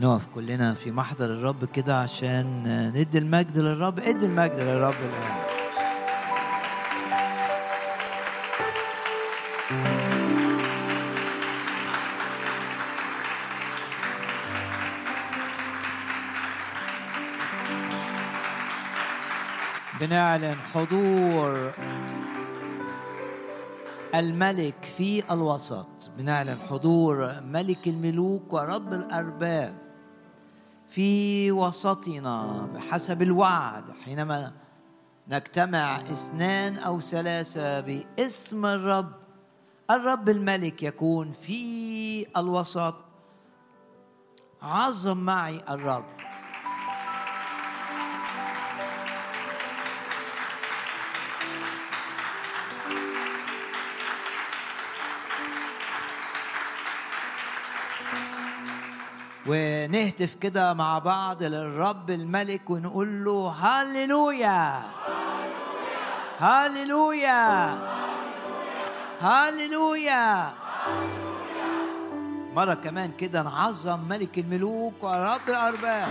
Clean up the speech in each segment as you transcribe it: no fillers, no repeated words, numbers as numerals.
نقف كلنا في محضر الرب كده عشان ندي المجد للرب. ادي المجد للرب الآن. بنعلن حضور الملك في الوسط، بنعلن حضور ملك الملوك ورب الأرباب في وسطنا بحسب الوعد حينما نجتمع اثنان أو ثلاثة باسم الرب. الرب الملك يكون في الوسط. عظم معي الرب. ونهتف كده مع بعض للرب الملك ونقول له هاليلويا هاليلويا هاليلويا. مرة كمان كده نعظم ملك الملوك ورب الأرباب.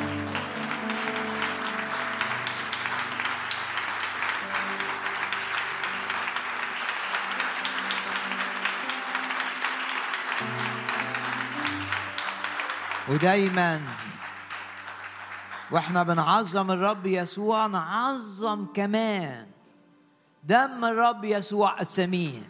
ودايما واحنا بنعظم الرب يسوع نعظم كمان دم الرب يسوع الثمين.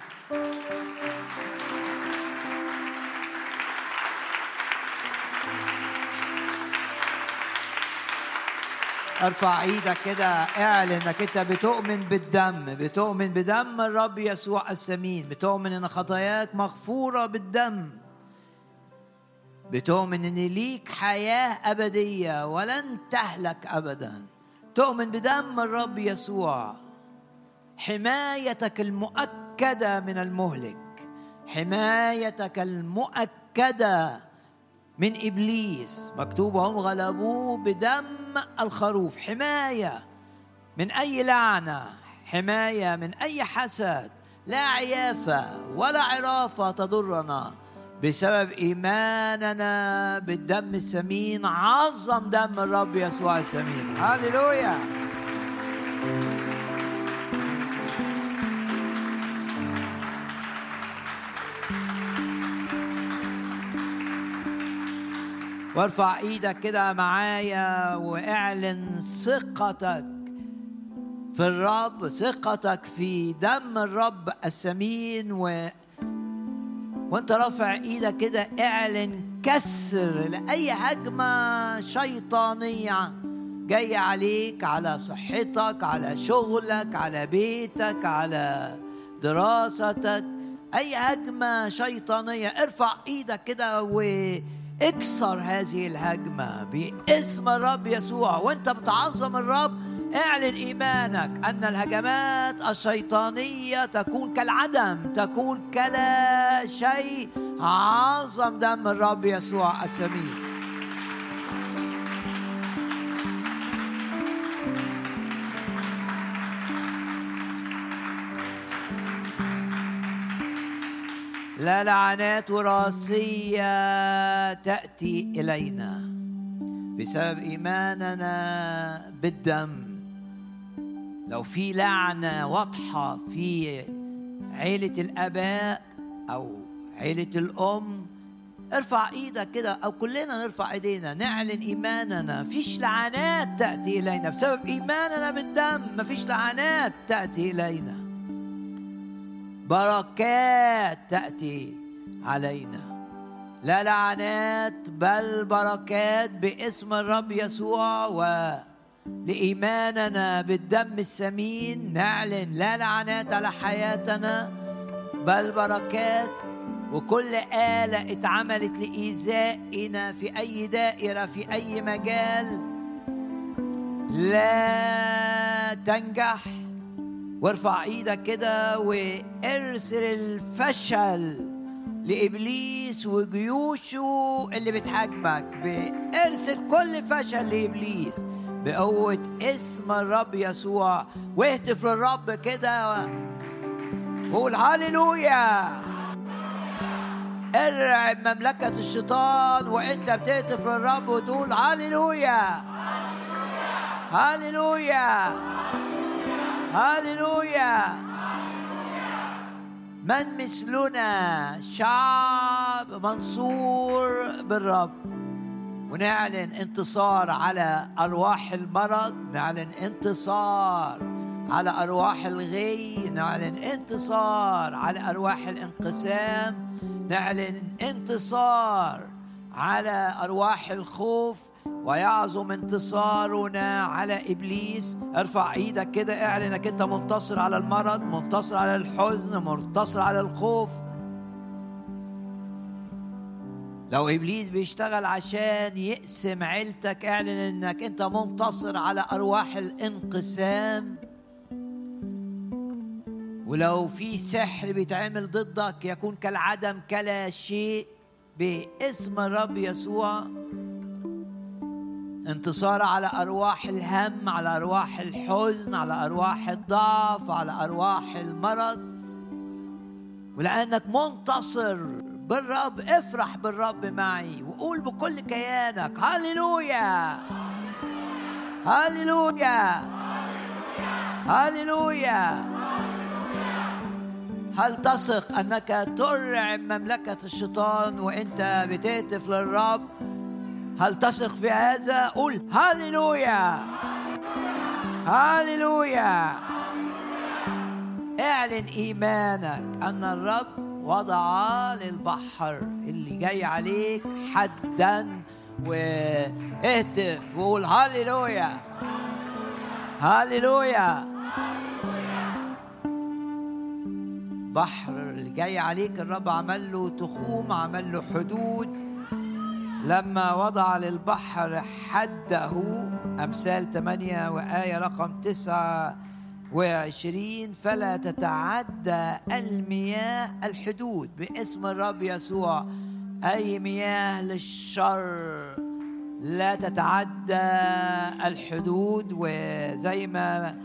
ارفع ايدك كده، اعلن انك انت بتؤمن بالدم، بتؤمن بدم الرب يسوع الثمين، بتؤمن ان خطاياك مغفورة بالدم، بتؤمن ان ليك حياة أبدية ولن تهلك أبدا. تؤمن بدم الرب يسوع، حمايتك المؤكدة من المهلك، حمايتك المؤكدة من إبليس. مكتوب هم غلبوه بدم الخروف. حماية من أي لعنة، حماية من أي حسد. لا عيافة ولا عرافة تضرنا بسبب إيماننا بالدم الثمين. عظم دم الرب يسوع الثمين. هاليلويا. وارفع ايدك كده معايا واعلن ثقتك في الرب، ثقتك في دم الرب الثمين. وانت رافع ايدك كده اعلن كسر لأي هجمة شيطانية جاية عليك، على صحتك، على شغلك، على بيتك، على دراستك. أي هجمة شيطانية ارفع ايدك كده واكسر هذه الهجمة باسم الرب يسوع. وانت بتعظم الرب اعلن إيمانك أن الهجمات الشيطانية تكون كالعدم، تكون كلا شيء. عظم دم الرب يسوع الثمين. لا لعنات وراثية تأتي إلينا بسبب إيماننا بالدم. لو في لعنة واضحة في عيلة الآباء أو عيلة الأم ارفع إيدك كده، أو كلنا نرفع إيدينا نعلن إيماننا. مفيش لعنات تأتي إلينا بسبب إيماننا بالدم. مفيش لعنات تأتي إلينا، بركات تأتي علينا. لا لعنات بل بركات باسم الرب يسوع. و لإيماننا بالدم الثمين نعلن لا لعنات على حياتنا بل بركات. وكل آلة اتعملت لإيذائنا في أي دائرة في أي مجال لا تنجح. وارفع ايدك كده وارسل الفشل لإبليس وجيوشه اللي بتهاجمك. ارسل كل فشل لإبليس بقوة اسم الرب يسوع. واهتف للرب كده وقول هاليلويا. ارعب مملكة الشيطان وانت بتهتف للرب وتقول هاليلويا هاليلويا هاليلويا. من مثلنا؟ شعب منصور بالرب. ونعلن انتصار على أرواح المرض، نعلن انتصار على أرواح الغي، نعلن انتصار على أرواح الانقسام، نعلن انتصار على أرواح الخوف. ويعظم انتصارنا على إبليس. ارفع ايدك كده، اعلنك انت منتصر على المرض، منتصر على الحزن، منتصر على الخوف. لو إبليس بيشتغل عشان يقسم عيلتك، اعلن إنك أنت منتصر على أرواح الانقسام. ولو في سحر بيتعمل ضدك، يكون كالعدم كلا شيء باسم الرب يسوع. انتصار على أرواح الهم، على أرواح الحزن، على أرواح الضعف، على أرواح المرض. ولأنك منتصر بالرب، افرح بالرب معي وقول بكل كيانك هاليلويا هاليلويا هاليلويا. هل تثق أنك ترعب مملكة الشيطان وأنت بتهتف للرب؟ هل تثق في هذا؟ قول هاليلويا هاليلويا. اعلن إيمانك أن الرب وضع للبحر اللي جاي عليك حدا، واهتف وقول هاليلويا هاليلويا. بحر اللي جاي عليك الرب عمل له تخوم، عمل له حدود. لما وضع للبحر حده، أمثال 8 وآية رقم 29، فلا تتعدى المياه الحدود باسم الرب يسوع. أي مياه للشر لا تتعدى الحدود. وزي ما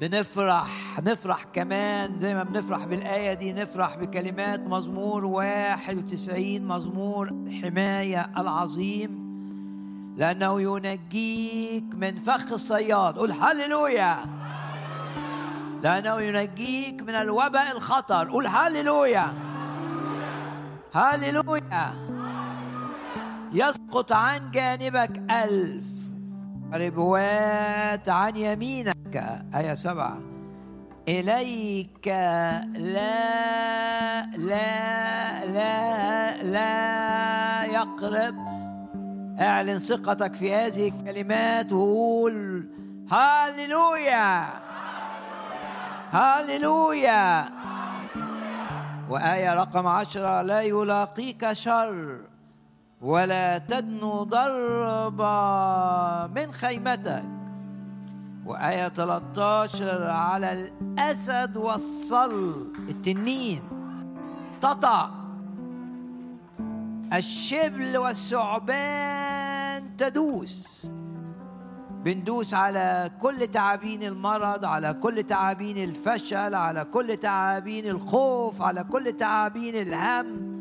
بنفرح، نفرح كمان زي ما بنفرح بالآية دي، نفرح بكلمات مزمور 91، مزمور الحماية العظيم، لأنه ينجيك من فخ الصياد. قل هاليلويا. لأنه ينجيك من الوباء الخطر. قل هاليلويا هاليلويا. يسقط عن جانبك 1000 ربوات عن يمينك. آية 7، إليك لا لا لا لا يقرب. اعلن ثقتك في هذه الكلمات وقول هاليلويا هاليلويا. وآية رقم 10، لا يلاقيك شر ولا تدنو ضربة من خيمتك. وآية 13، على الأسد والصل التنين تطأ، الشبل والثعبان تدوس. بندوس على كل تعابين المرض، على كل تعابين الفشل، على كل تعابين الخوف، على كل تعابين الهم.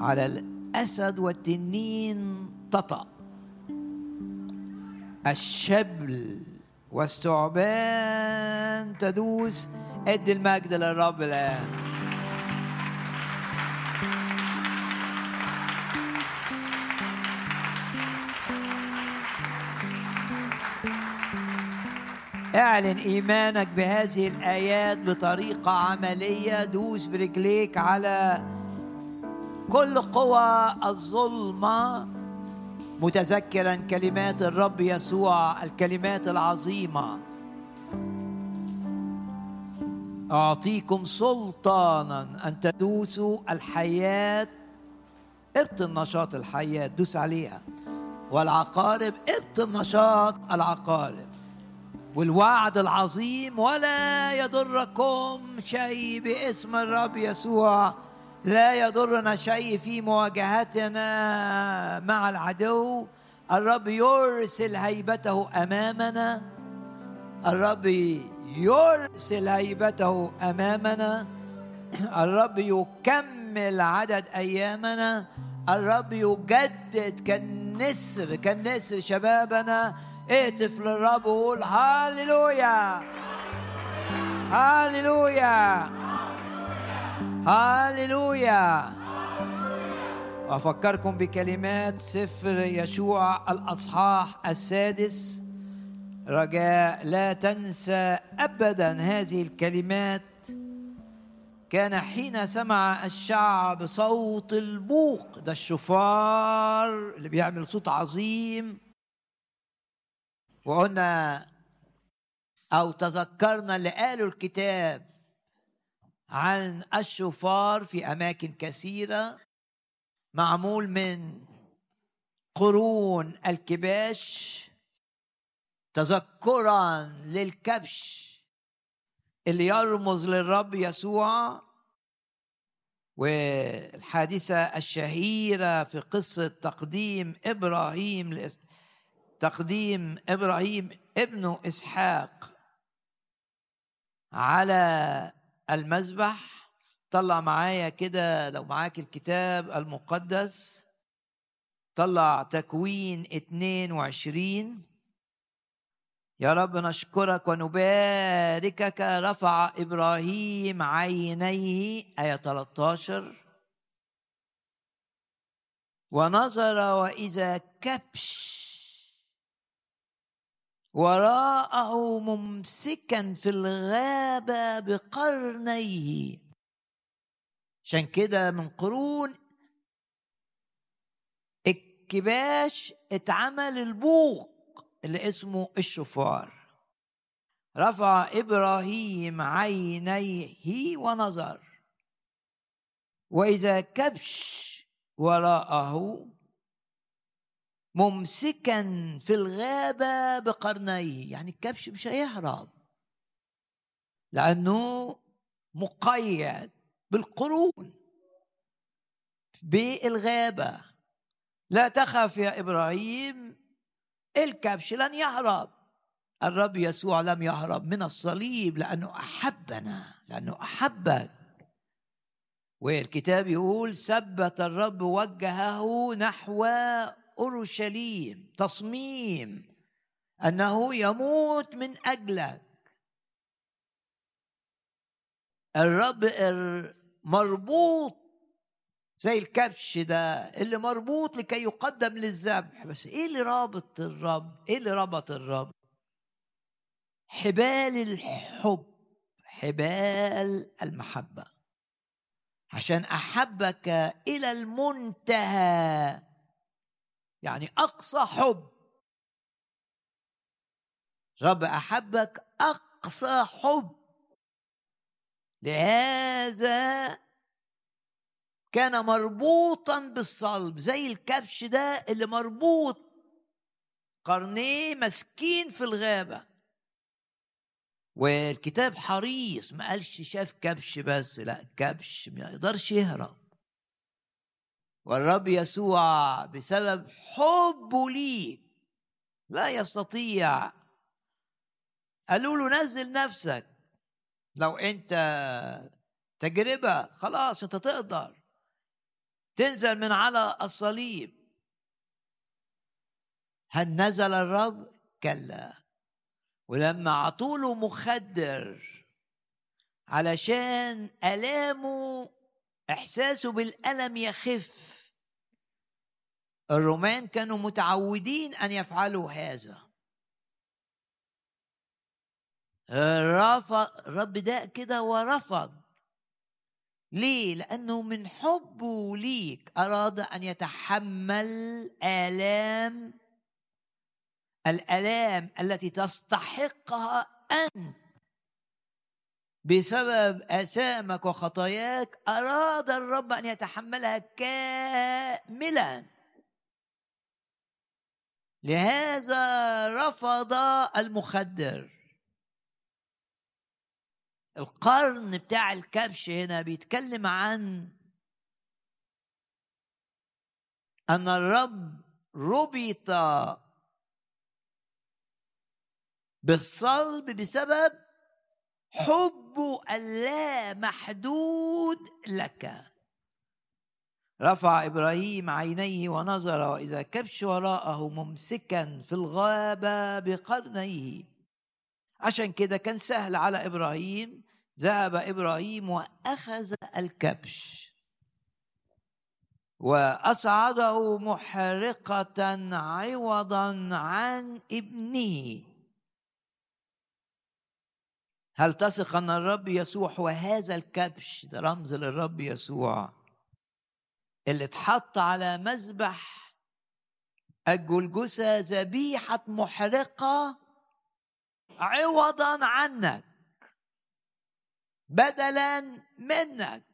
على الأسد والتنين تطأ، الشبل والثعبان تدوس. ادي المجد للرب الآن. اعلن إيمانك بهذه الآيات بطريقة عملية. دوس برجليك على كل قوى الظلمة، متذكرا كلمات الرب يسوع، الكلمات العظيمة، أعطيكم سلطانا أن تدوسوا الحيات. ابط النشاط الحيات، دوس عليها، والعقارب، ابط النشاط العقارب. والوعد العظيم، ولا يضركم شيء باسم الرب يسوع. لا يضرنا شيء في مواجهتنا مع العدو. الرب يرسل هيبته أمامنا، الرب يرسل هيبته أمامنا. الرب يكمل عدد أيامنا. الرب يجدد كالنسر شبابنا. اهتف للرب وقول هاليلويا هاليلويا هاليلويا. وأفكركم بكلمات سفر يشوع الأصحاح 6. رجاء لا تنسى أبدا هذه الكلمات. كان حين سمع الشعب صوت البوق، ده الشفار اللي بيعمل صوت عظيم، وقلنا أو تذكرنا اللي قالوا الكتاب عن الشفار في أماكن كثيرة، معمول من قرون الكباش تذكراً للكبش اللي يرمز للرب يسوع. والحادثة الشهيرة في قصة تقديم إبراهيم ابن إسحاق على المذبح. طلع معايا كده لو معاك الكتاب المقدس، طلع تكوين 22. يا رب نشكرك ونباركك. رفع إبراهيم عينيه، آية 13، ونظر وإذا كبش وراءه ممسكا في الغابة بقرنيه. عشان كده من قرون الكباش اتعمل البوق اللي اسمه الشفار. رفع إبراهيم عينيه ونظر وإذا كبش وراءه ممسكا في الغابة بقرنيه. يعني الكبش مش هيهرب لأنه مقيد بالقرون بالغابة. لا تخف يا إبراهيم، الكبش لن يهرب. الرب يسوع لم يهرب من الصليب لأنه أحبنا، لأنه أحبك. والكتاب يقول ثبت الرب وجهه نحو أورشليم، تصميم أنه يموت من أجلك. الرب مربوط زي الكبش ده اللي مربوط لكي يقدم للذبح. بس ايه اللي رابط الرب؟ ايه اللي ربط الرب؟ حبال الحب، حبال المحبة. عشان أحبك إلى المنتهى، يعني أقصى حب. رب أحبك أقصى حب. لهذا كان مربوطاً بالصلب زي الكبش ده اللي مربوط قرنيه مسكين في الغابة. والكتاب حريص، ما قالش شاف كبش بس، لا الكبش ما يقدرش يهرب. والرب يسوع بسبب حبه ليك لا يستطيع. قالوا له نزل نفسك، لو انت تجربة خلاص انت تقدر تنزل من على الصليب. هل نزل الرب؟ كلا. ولما عطوله مخدر علشان ألامه، إحساسه بالألم يخف. الرومان كانوا متعودين أن يفعلوا هذا. الرب ده كده ورفض. ليه؟ لأنه من حبه ليك أراد أن يتحمل الآلام التي تستحقها أنت بسبب آثامك وخطاياك. أراد الرب أن يتحملها كاملا. لهذا رفض المخدر. القرن بتاع الكبش هنا بيتكلم عن أن الرب ربط بالصلب بسبب حب اللامحدود لك. رفع إبراهيم عينيه ونظر وإذا كبش وراءه ممسكا في الغابة بقرنيه. عشان كده كان سهل على إبراهيم. ذهب إبراهيم وأخذ الكبش وأصعده محرقة عوضا عن ابنه. هل تثق أن الرب يسوع وهذا الكبش ده رمز للرب يسوع اللي اتحط على مذبح الجلجثة ذبيحة محرقة عوضا عنك، بدلا منك.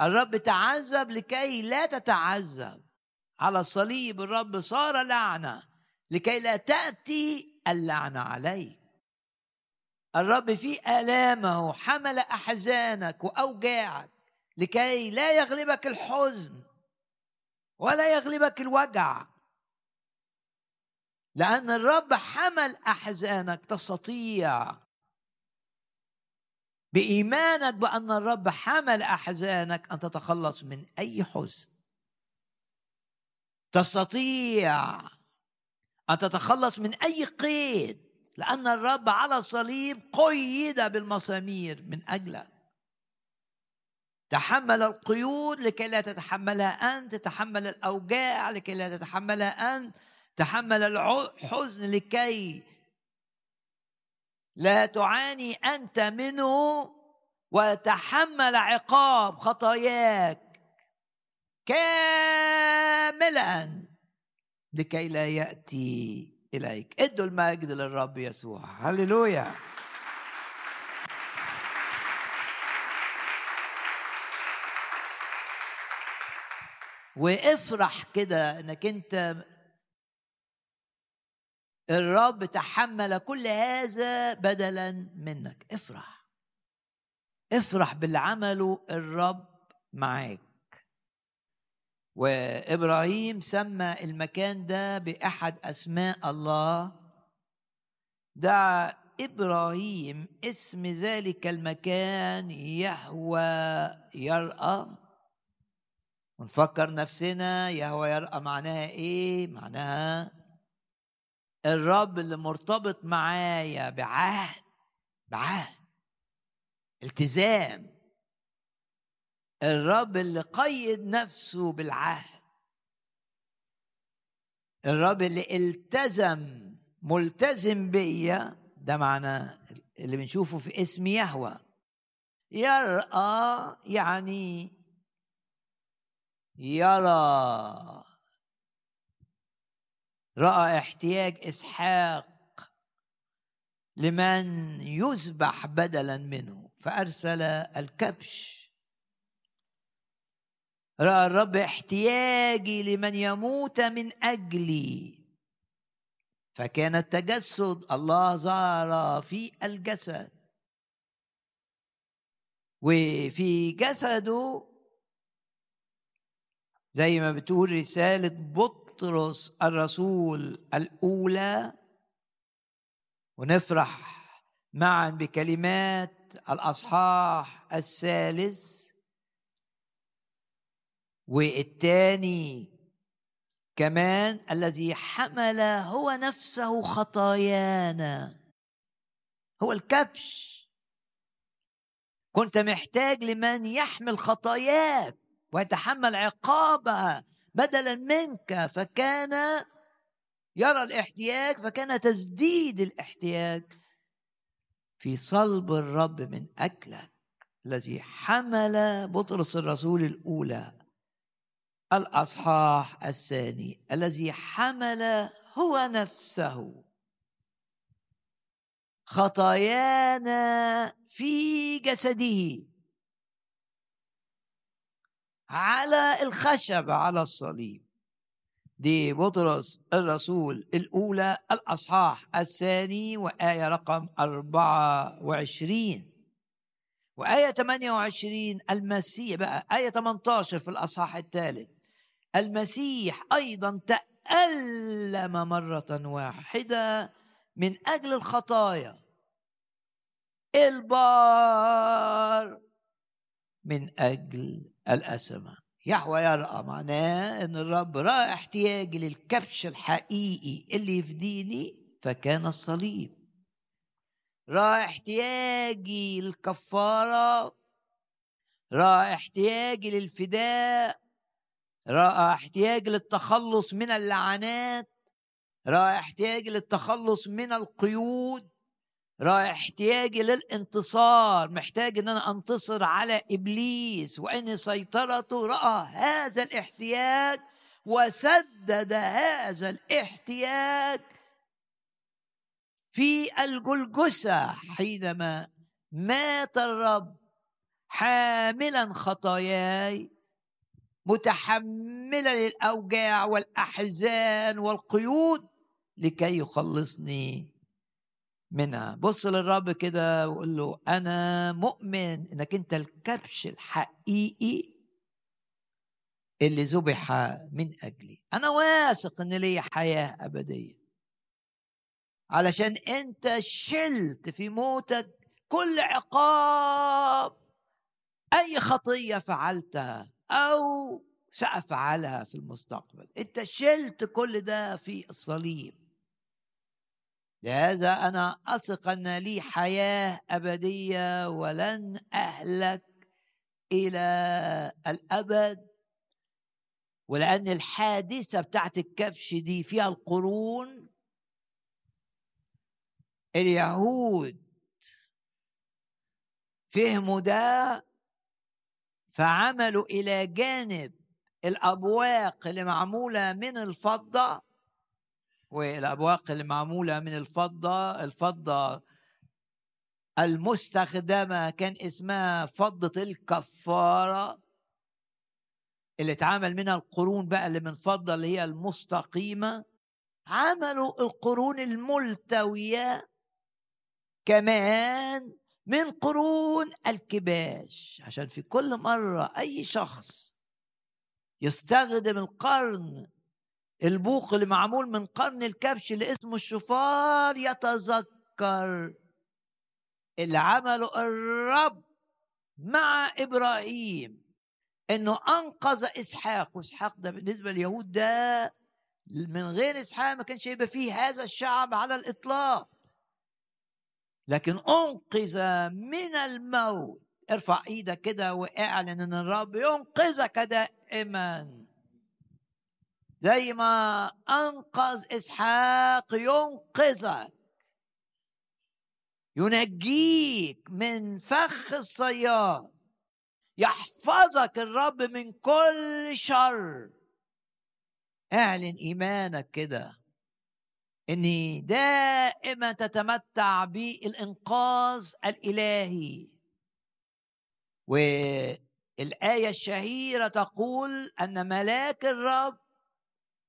الرب تعذب لكي لا تتعذب. على الصليب الرب صار لعنة لكي لا تأتي اللعنة عليك. الرب في آلامه حمل أحزانك وأوجاعك لكي لا يغلبك الحزن ولا يغلبك الوجع، لأن الرب حمل أحزانك. تستطيع بإيمانك بأن الرب حمل أحزانك أن تتخلص من أي حزن. تستطيع أن تتخلص من أي قيد، لأن الرب على الصليب قيد بالمسامير من أجلك. تحمل القيود لكي لا تتحملها أنت، تحمل الأوجاع لكي لا تتحملها أنت، تحمل الحزن لكي لا تعاني أنت منه، وتحمل عقاب خطاياك كاملا لكي لا يأتي إليك. ادوا المجد للرب يسوع. هللويا. وافرح كده انك انت الرب تحمل كل هذا بدلا منك. افرح، افرح باللي عمله الرب معاك. وإبراهيم سمى المكان ده بأحد أسماء الله. دعا إبراهيم اسم ذلك المكان يهوى يرأى. ونفكر نفسنا يهوى يرأى معناها ايه؟ معناها الرب اللي مرتبط معايا بعهد، بعهد التزام. الرب اللي قيد نفسه بالعهد، الرب اللي التزم، ملتزم بيا. ده معنى اللي بنشوفه في اسم يهوه يرأى، يعني يرى. رأى احتياج إسحاق لمن يذبح بدلا منه فأرسل الكبش. رأى الرب احتياجي لمن يموت من أجلي فكان التجسد. الله ظهر في الجسد، وفي جسده زي ما بتقول رسالة بطرس الرسول الأولى، ونفرح معا بكلمات الأصحاح الثالث والثاني كمان، الذي حمل هو نفسه خطايانا. هو الكبش. كنت محتاج لمن يحمل خطاياك ويتحمل عقابها بدلا منك، فكان يرى الاحتياج، فكان تسديد الاحتياج في صلب الرب من أجلك. الذي حمل بطرس الرسول الأولى الأصحاح الثاني، الذي حمل هو نفسه خطايانا في جسده على الخشب على الصليب. دي بطرس الرسول الأولى الأصحاح الثاني وآية رقم 24 وآية 28. المسيح بقى آية 18 في الأصحاح الثالث. المسيح أيضا تألم مرة واحدة من أجل الخطايا البار من أجل الأسمة. يحوى يرى معناه أن الرب رأى احتياجي للكبش الحقيقي اللي يفديني فكان الصليب، رأى احتياجي للكفارة، رأى احتياجي للفداء، رأى احتياجي للتخلص من اللعنات، رأى احتياجي للتخلص من القيود، رأى احتياجي للانتصار، محتاج ان انا انتصر على ابليس وان سيطرته. رأى هذا الاحتياج وسدد هذا الاحتياج في الجلجسة حينما مات الرب حاملا خطاياي، متحملا الأوجاع والأحزان والقيود لكي يخلصني منها. بص للرب كده وقول له أنا مؤمن إنك أنت الكبش الحقيقي اللي ذبح من أجلي، أنا واثق إن لي حياة أبدية علشان أنت شلت في موتك كل عقاب أي خطية فعلتها أو سأفعلها في المستقبل. أنت شلت كل ده في الصليب، لهذا أنا أثق أن لي حياة أبدية ولن أهلك إلى الأبد. ولأن الحادثة بتاعت الكبش دي فيها القرون، اليهود فهموا ده فعملوا إلى جانب الأبواق اللي معمولة من الفضة، والأبواق اللي معمولة من الفضة المستخدمة كان اسمها فضة الكفارة، اللي اتعمل منها القرون بقى اللي من فضة اللي هي المستقيمة. عملوا القرون الملتوية كمان من قرون الكباش، عشان في كل مرة أي شخص يستخدم القرن البوق اللي معمول من قرن الكبش اللي اسمه الشفار يتذكر اللي عمله الرب مع إبراهيم، إنه أنقذ إسحاق. وإسحاق ده بالنسبة لليهود ده من غير إسحاق ما كانش يبقى فيه هذا الشعب على الإطلاق، لكن أنقذ من الموت. ارفع ايدك كده واعلن ان الرب ينقذك دائما زي ما أنقذ إسحاق، ينقذك ينجيك من فخ الصياد، يحفظك الرب من كل شر. اعلن إيمانك كده إني دائما تتمتع بالإنقاذ الإلهي. والآية الشهيرة تقول أن ملاك الرب،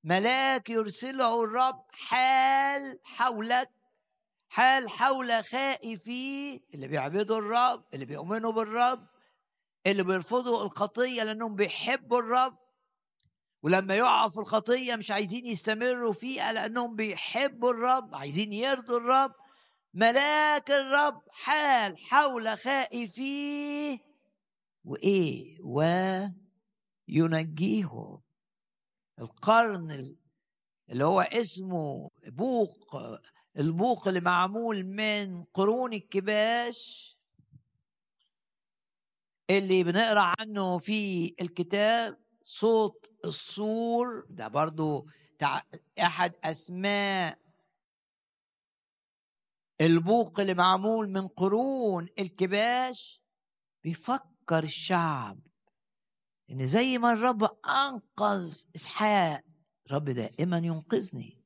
ملاك يرسله الرب حال حول خائفين، اللي بيعبدوا الرب، اللي بيؤمنوا بالرب، اللي بيرفضوا الخطية لأنهم بيحبوا الرب، ولما يقعوا في الخطية مش عايزين يستمروا فيها لأنهم بيحبوا الرب، عايزين يرضوا الرب. ملاك الرب حال حول خائفيه وإيه؟ وينجيهم. القرن اللي هو اسمه بوق، البوق اللي معمول من قرون الكباش اللي بنقرأ عنه في الكتاب، صوت الصور ده برضو أحد أسماء البوق اللي معمول من قرون الكباش. بيفكر الشعب إن زي ما الرب أنقذ إسحاق، الرب دائما ينقذني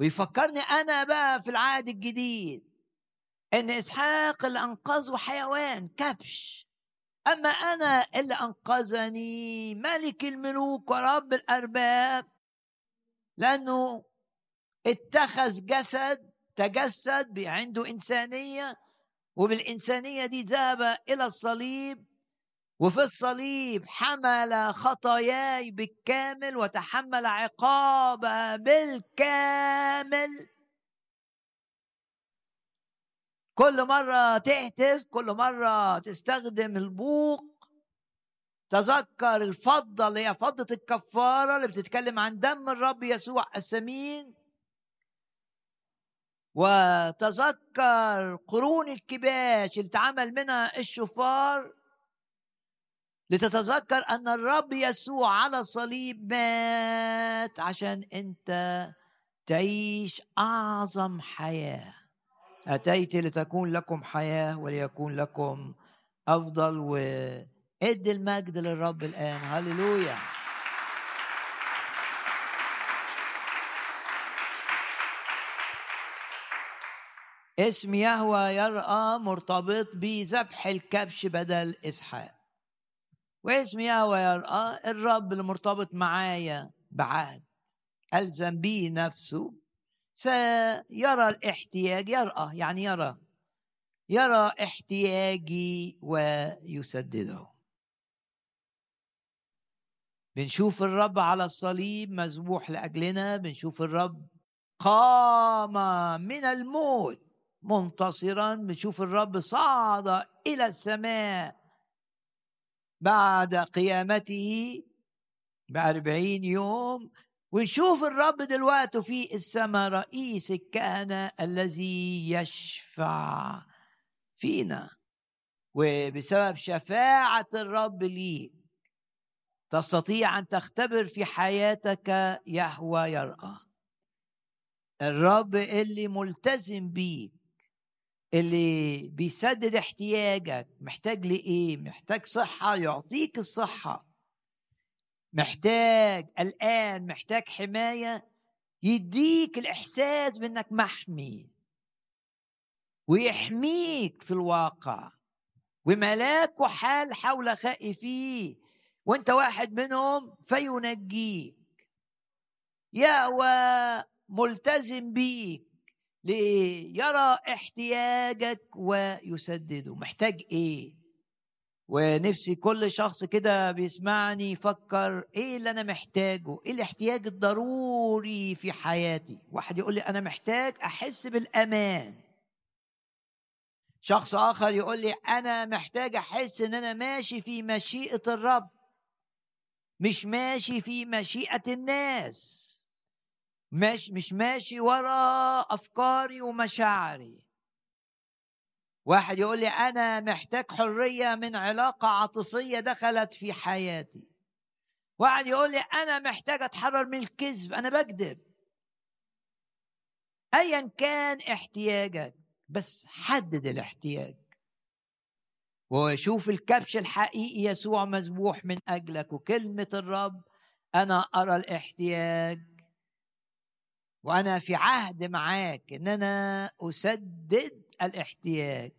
ويفكرني أنا بقى في العهد الجديد إن إسحاق اللي أنقذه حيوان كبش، أما أنا اللي أنقذني ملك الملوك ورب الأرباب، لأنه اتخذ جسد، تجسد، عنده إنسانية، وبالإنسانية دي ذهب إلى الصليب، وفي الصليب حمل خطاياي بالكامل وتحمل عقابها بالكامل. كل مرة تهتف، كل مرة تستخدم البوق، تذكر الفضة اللي هي فضة الكفارة اللي بتتكلم عن دم الرب يسوع الثمين، وتذكر قرون الكباش اللي اتعمل منها الشفار، لتتذكر أن الرب يسوع على الصليب مات عشان أنت تعيش أعظم حياة. أتيت لتكون لكم حياة وليكون لكم أفضل. وإدي المجد للرب الآن. هللويا. اسم يهوه يرأى مرتبط بذبح الكبش بدل إسحاق، واسم يهوه يرأى الرب اللي مرتبط معايا بعهد ألزم بيه نفسه، سيرى الاحتياج، يرأى يعني يرى احتياجي ويسدده. بنشوف الرب على الصليب مذبوح لأجلنا، بنشوف الرب قام من الموت منتصرا، بنشوف الرب صعد إلى السماء بعد قيامته ب40 يوم، ونشوف الرب دلوقتي في السماء رئيس الكهنة الذي يشفع فينا، وبسبب شفاعة الرب ليك تستطيع أن تختبر في حياتك يهوه يرأى، الرب اللي ملتزم بيك، اللي بيسدد احتياجك. محتاج لإيه؟ محتاج صحة يعطيك الصحة، محتاج الآن، محتاج حماية يديك الإحساس بأنك محمي ويحميك في الواقع، وملاك وحال حول خائفيه وانت واحد منهم فينجيك. يهوه ملتزم بيك ليرى احتياجك ويسدده. محتاج ايه؟ ونفسي كل شخص كده بيسمعني يفكر ايه اللي انا محتاجه، ايه الاحتياج الضروري في حياتي. واحد يقول لي انا محتاج احس بالامان، شخص اخر يقول لي انا محتاج احس ان انا ماشي في مشيئة الرب مش ماشي في مشيئة الناس، مش ماشي ورا أفكاري ومشاعري. واحد يقول لي أنا محتاج حرية من علاقة عاطفية دخلت في حياتي. واحد يقول لي أنا محتاج أتحرر من الكذب، أنا بكذب. أيا كان احتياجك بس حدد الاحتياج وشوف الكبش الحقيقي يسوع مذبوح من أجلك، وكلمة الرب أنا أرى الاحتياج وأنا في عهد معاك إن أنا أسدد الاحتياج.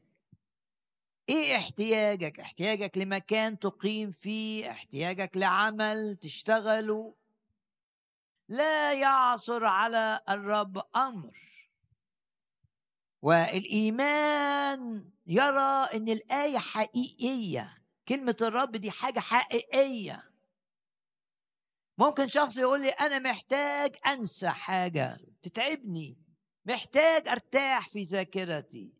إيه احتياجك؟ احتياجك لمكان تقيم فيه، احتياجك لعمل تشتغله. لا يعصر على الرب أمر، والإيمان يرى إن الآية حقيقية، كلمة الرب دي حاجة حقيقية. ممكن شخص يقول لي أنا محتاج أنسى حاجة تتعبني، محتاج أرتاح في ذاكرتي.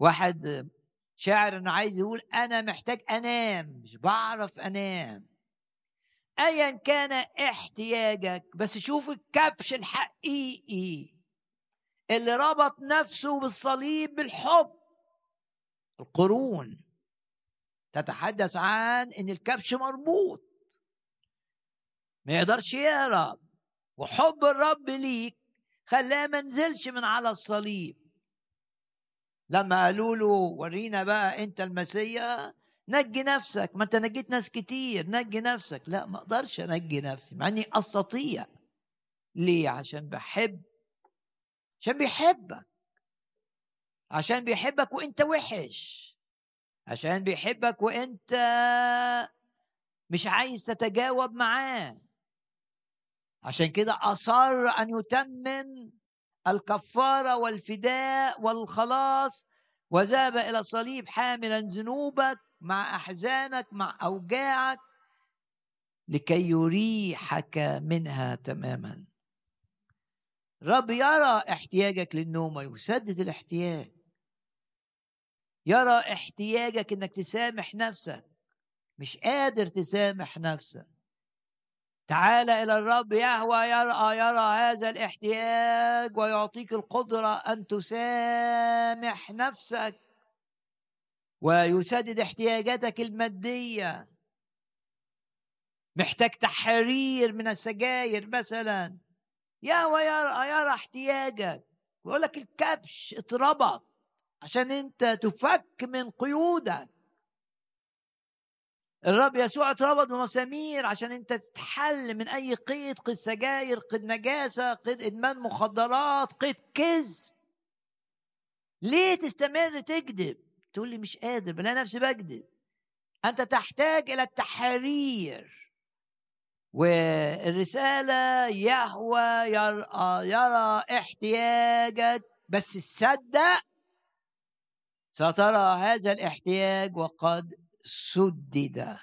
واحد شاعر أنه عايز يقول أنا محتاج أنام، مش بعرف أنام. أيا كان احتياجك بس شوف الكبش الحقيقي اللي ربط نفسه بالصليب بالحب. القرون تتحدث عن أن الكبش مربوط ما يقدرش يهرب، وحب الرب ليك خلاه ما نزلش من على الصليب. لما قالوا له ورينا بقى انت المسيح، نجي نفسك، ما انت نجيت ناس كتير، نجي نفسك. لا، ما اقدرش انجي نفسي مع اني استطيع. ليه؟ عشان بحب، عشان بيحبك، عشان بيحبك وانت وحش، عشان بيحبك وانت مش عايز تتجاوب معاه. عشان كده أصر أن يتمم الكفارة والفداء والخلاص، وذهب إلى الصليب حاملا ذنوبك مع أحزانك مع أوجاعك لكي يريحك منها تماما. رب يرى احتياجك للنوم ويسدد الاحتياج، يرى احتياجك انك تسامح نفسك، مش قادر تسامح نفسك. تعال الى الرب يهوه، يرى هذا الاحتياج ويعطيك القدرة ان تسامح نفسك ويسدد احتياجاتك المادية. محتاج تحرير من السجاير مثلا، يهوه يرى احتياجك ويقولك الكبش اتربط عشان انت تفك من قيودك. الرب يسوع اتربط بمسامير عشان انت تتحل من اي قيد، قيد سجاير، قيد نجاسة، قيد ادمان مخدرات، قيد كذب. ليه تستمر تكذب؟ تقول لي مش قادر، بلاقي نفسي بكذب. انت تحتاج الى التحرير. والرسالة يهوه يرى احتياجك، بس تصدق سترى هذا الاحتياج وقد سدد.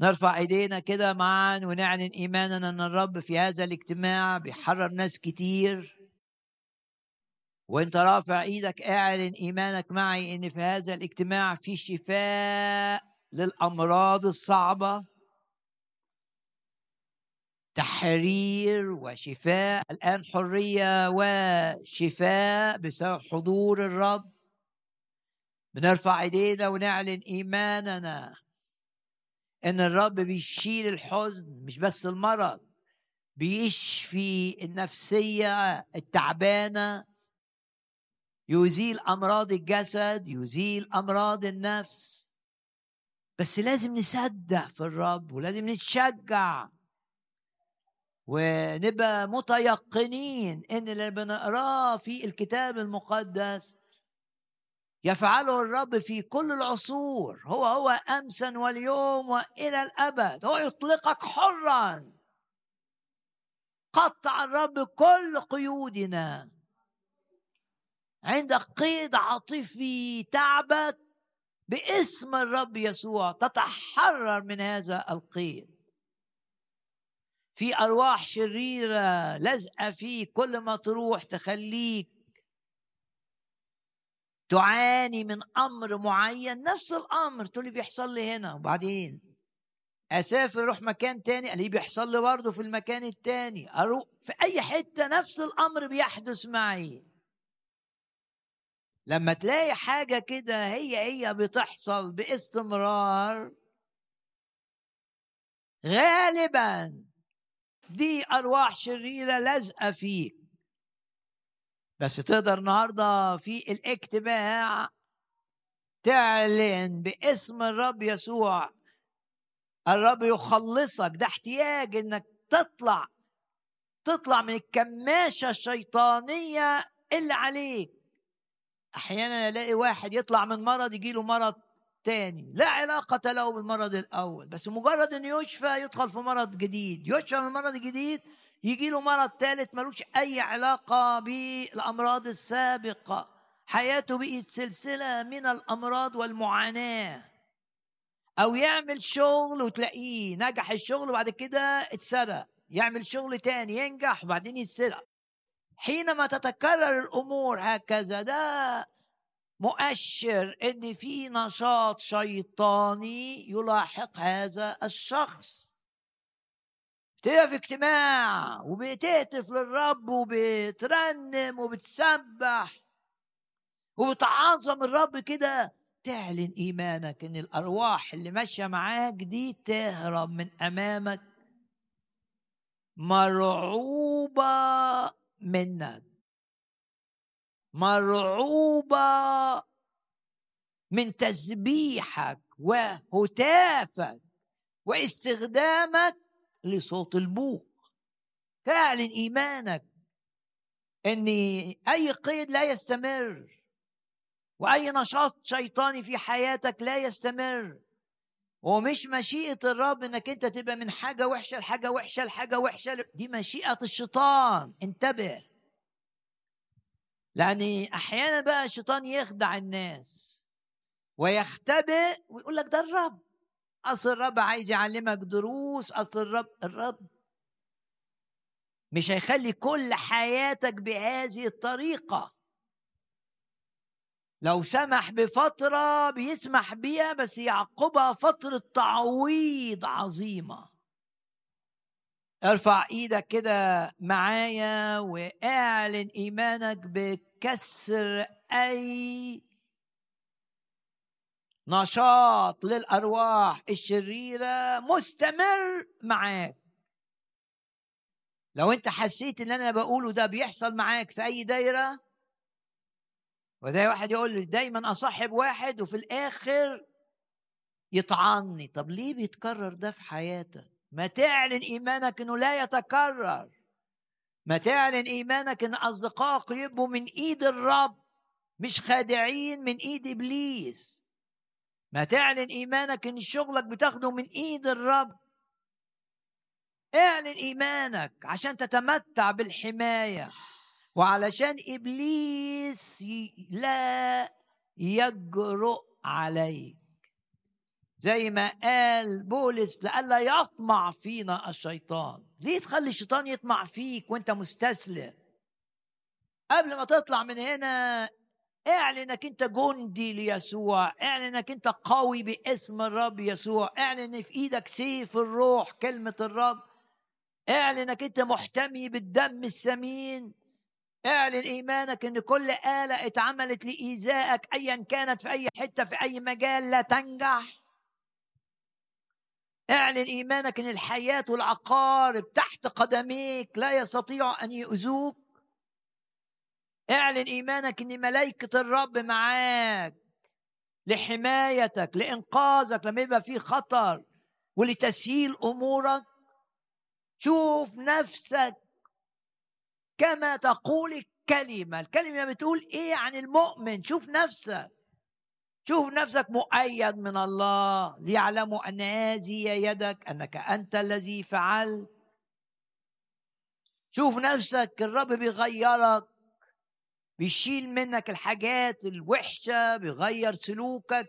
نرفع ايدينا كده معا ونعلن ايماننا ان الرب في هذا الاجتماع بيحرر ناس كتير. وانت رافع ايدك اعلن ايمانك معي ان في هذا الاجتماع في شفاء للامراض الصعبة، تحرير وشفاء. الان حرية وشفاء بسبب حضور الرب. بنرفع ايدينا ونعلن ايماننا ان الرب بيشيل الحزن، مش بس المرض، بيشفي النفسيه التعبانه، يزيل امراض الجسد، يزيل امراض النفس. بس لازم نصدق في الرب ولازم نتشجع ونبقى متيقنين ان اللي بنقراه في الكتاب المقدس يفعله الرب في كل العصور، هو أمسا واليوم وإلى الأبد. هو يطلقك حرا. قطع الرب كل قيودنا. عندك قيد عاطفي تعبك، باسم الرب يسوع تتحرر من هذا القيد. في أرواح شريرة لازقة فيك، كل ما تروح تخليك تعاني من أمر معين، نفس الأمر تقولي بيحصل لي هنا، وبعدين أسافر أروح مكان تاني قالي بيحصل لي برضه في المكان التاني، أروح في أي حتة نفس الأمر بيحدث معي. لما تلاقي حاجة كده هي بتحصل باستمرار، غالبا دي أرواح شريرة لازقة فيك. بس تقدر النهاردة في الاجتماع تعلن باسم الرب يسوع الرب يخلصك. ده احتياج انك تطلع من الكماشة الشيطانية اللي عليك. احيانا الاقي واحد يطلع من مرض يجيله مرض تاني لا علاقة له بالمرض الاول، بس مجرد ان يشفى يدخل في مرض جديد، يشفى من مرض جديد يجيله مرض ثالث ملوش أي علاقة بالأمراض السابقة. حياته بقت سلسلة من الأمراض والمعاناة. أو يعمل شغل وتلاقيه نجح الشغل وبعد كده اتسرق، يعمل شغل تاني ينجح وبعدين يتسرق. حينما تتكرر الأمور هكذا ده مؤشر إن في نشاط شيطاني يلاحق هذا الشخص. تبقى في اجتماع وبتهتف للرب وبترنم وبتسبح وبتعظم الرب كده، تعلن ايمانك ان الارواح اللي ماشيه معاك دي تهرب من امامك مرعوبه منك، مرعوبه من تسبيحك وهتافك واستخدامك لصوت البوق. تعلن إيمانك أن أي قيد لا يستمر وأي نشاط شيطاني في حياتك لا يستمر. ومش مشيئة الرب أنك أنت تبقى من حاجة وحشة لحاجة وحشة لحاجة وحشة، دي مشيئة الشيطان. انتبه، لأن أحيانا بقى الشيطان يخدع الناس ويختبئ ويقول لك ده الرب، أصل الرب عايز يعلمك دروس، أصل الرب مش هيخلي كل حياتك بهذه الطريقة. لو سمح بفترة بيسمح بيها، بس يعقبها فترة تعويض عظيمة. ارفع ايدك كده معايا واعلن ايمانك بكسر اي نشاط للأرواح الشريرة مستمر معاك. لو انت حسيت ان انا بقوله ده بيحصل معاك في اي دايرة، وده واحد يقول لي دايما اصاحب واحد وفي الاخر يطعني، طب ليه بيتكرر ده في حياتك؟ ما تعلن ايمانك انه لا يتكرر، ما تعلن ايمانك ان اصدقائك يبقوا من ايد الرب مش خادعين من ايد ابليس، ما تعلن إيمانك إن شغلك بتاخده من إيد الرب. اعلن إيمانك عشان تتمتع بالحماية، وعلشان إبليس لا يجرؤ عليك، زي ما قال بولس لألا يطمع فينا الشيطان. ليه تخلي الشيطان يطمع فيك وانت مستسلم؟ قبل ما تطلع من هنا اعلنك انت جندي ليسوع، اعلنك انت قوي باسم الرب يسوع، اعلن في ايدك سيف الروح كلمة الرب، اعلنك انت محتمي بالدم الثمين، اعلن ايمانك ان كل آلة اتعملت لإيذائك ايا كانت في اي حتة في اي مجال لا تنجح. اعلن ايمانك ان الحياة والعقارب تحت قدميك لا يستطيع ان يؤذوك. اعلن إيمانك إن ملائكة الرب معاك لحمايتك لإنقاذك لما يبقى فيه خطر ولتسهيل أمورك. شوف نفسك كما تقول الكلمة. الكلمة بتقول إيه عن المؤمن؟ شوف نفسك، شوف نفسك مؤيد من الله ليعلموا أن هذه يدك أنك أنت الذي فعلت. شوف نفسك الرب بيغيرك، بيشيل منك الحاجات الوحشة، بيغير سلوكك.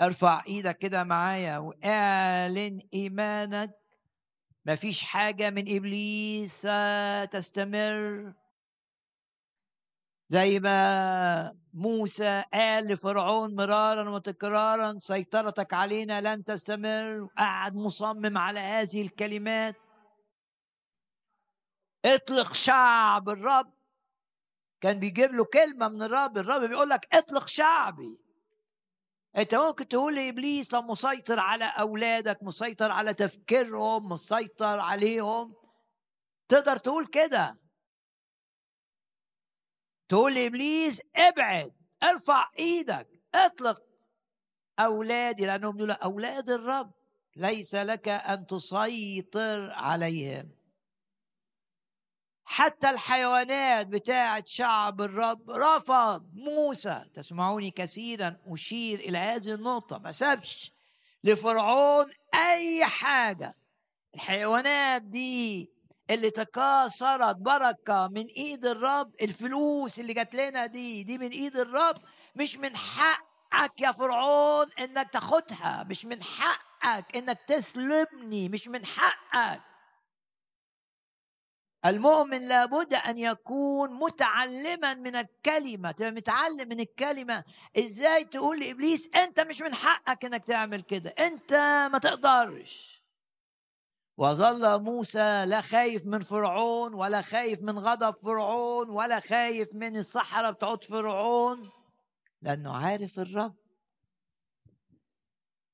ارفع ايدك كده معايا واعلن ايمانك مفيش حاجة من ابليس تستمر. زي ما موسى قال لفرعون مرارا وتكرارا سيطرتك علينا لن تستمر، وقعد مصمم على هذه الكلمات. اطلق شعب الرب، كان بيجيب له كلمة من الرب، الرب بيقول لك اطلق شعبي. انت ممكن تقول لإبليس لو مسيطر على أولادك، مسيطر على تفكيرهم، مسيطر عليهم، تقدر تقول كده، تقول لإبليس ابعد. ارفع ايدك اطلق أولادي لأنهم دول أولاد الرب، ليس لك أن تسيطر عليهم. حتى الحيوانات بتاعت شعب الرب رفض موسى. تسمعوني كثيرا أشير إلى هذه النقطة، ما سابش لفرعون أي حاجة. الحيوانات دي اللي تكاثرت بركة من إيد الرب، الفلوس اللي جات لنا دي من إيد الرب، مش من حقك يا فرعون إنك تاخدها، مش من حقك إنك تسلبني، مش من حقك. المؤمن لابد أن يكون متعلما من الكلمة، تبقى متعلم من الكلمة إزاي تقول لإبليس أنت مش من حقك أنك تعمل كده، أنت ما تقدرش. وظل موسى لا خايف من فرعون ولا خايف من غضب فرعون ولا خايف من الصحراء بتاعت فرعون، لأنه عارف الرب.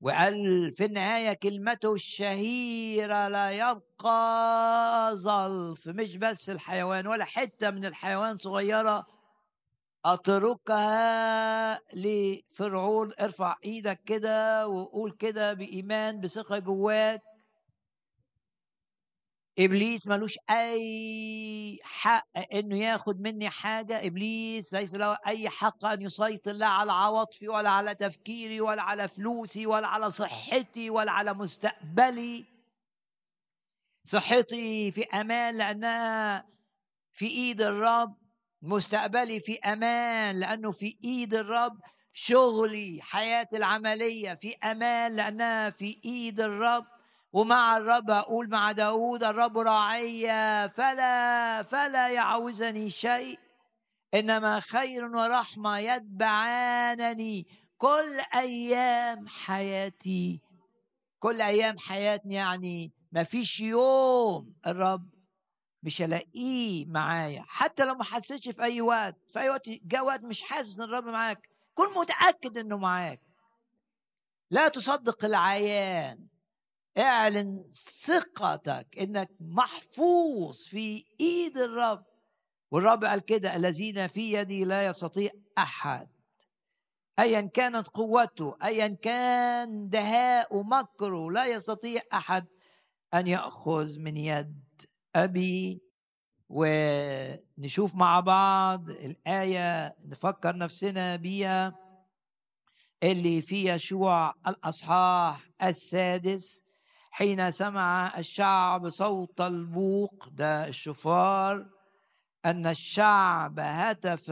وقال في النهاية كلمته الشهيرة لا يبقى ظلف. مش بس الحيوان ولا حتة من الحيوان صغيرة أتركها لفرعون. ارفع ايدك كده وقول كده بإيمان بثقة جواك، إبليس ملوش أي حق إنه ياخد مني حاجة. إبليس ليس له أي حق أن يسيطر لا على عواطفي ولا على تفكيري ولا على فلوسي ولا على صحتي ولا على مستقبلي. صحتي في أمان لأنها في إيد الرب، مستقبلي في أمان لأنه في إيد الرب، شغلي حياتي العملية في أمان لأنها في إيد الرب. ومع الرب أقول مع داود الرب راعي فلا يعوزني شيء. إنما خير ورحمة يتبعانني كل أيام حياتي. كل أيام حياتي يعني مفيش يوم الرب مش هلاقيه معايا، حتى لو ما حسيتش في أي وقت، في أي وقت جاء وقت مش حاسس إن الرب معاك، كن متأكد إنه معاك. لا تصدق العيان، اعلن ثقتك إنك محفوظ في إيد الرب. والرب قال كده: الذين في يدي لا يستطيع أحد، أيا كانت قوته، أيا كان دهاء مكره، لا يستطيع أحد أن يأخذ من يد أبي. ونشوف مع بعض الآية نفكر نفسنا بيها اللي في يشوع الأصحاح 6، حين سمع الشعب صوت البوق، ده الشفار، أن الشعب هتف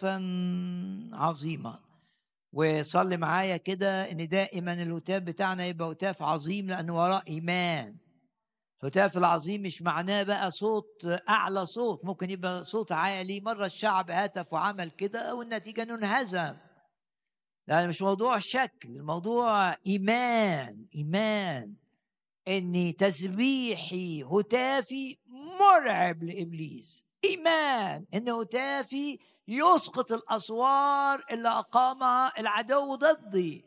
هتافا عظيما. وصلي معايا كده إن دائما الهتاف بتاعنا يبقى هتاف عظيم، لأنه وراء إيمان. الهتاف العظيم مش معناه بقى صوت أعلى صوت، ممكن يبقى صوت عالي. مرة الشعب هتف وعمل كده والنتيجة إنه انهزم. يعني مش موضوع شكل، الموضوع إيمان. إيمان إن تسبيحي هتافي مرعب لإبليس، إيمان إن هتافي يسقط الأسوار اللي أقامها العدو ضدي،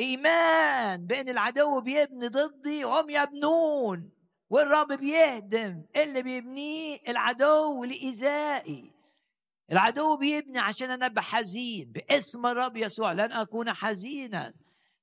إيمان بأن العدو بيبني ضدي وهم يبنون، والرب بيهدم اللي بيبنيه العدو لإزائي. العدو بيبني عشان أنا بحزين، باسم الرب يسوع لن أكون حزينا،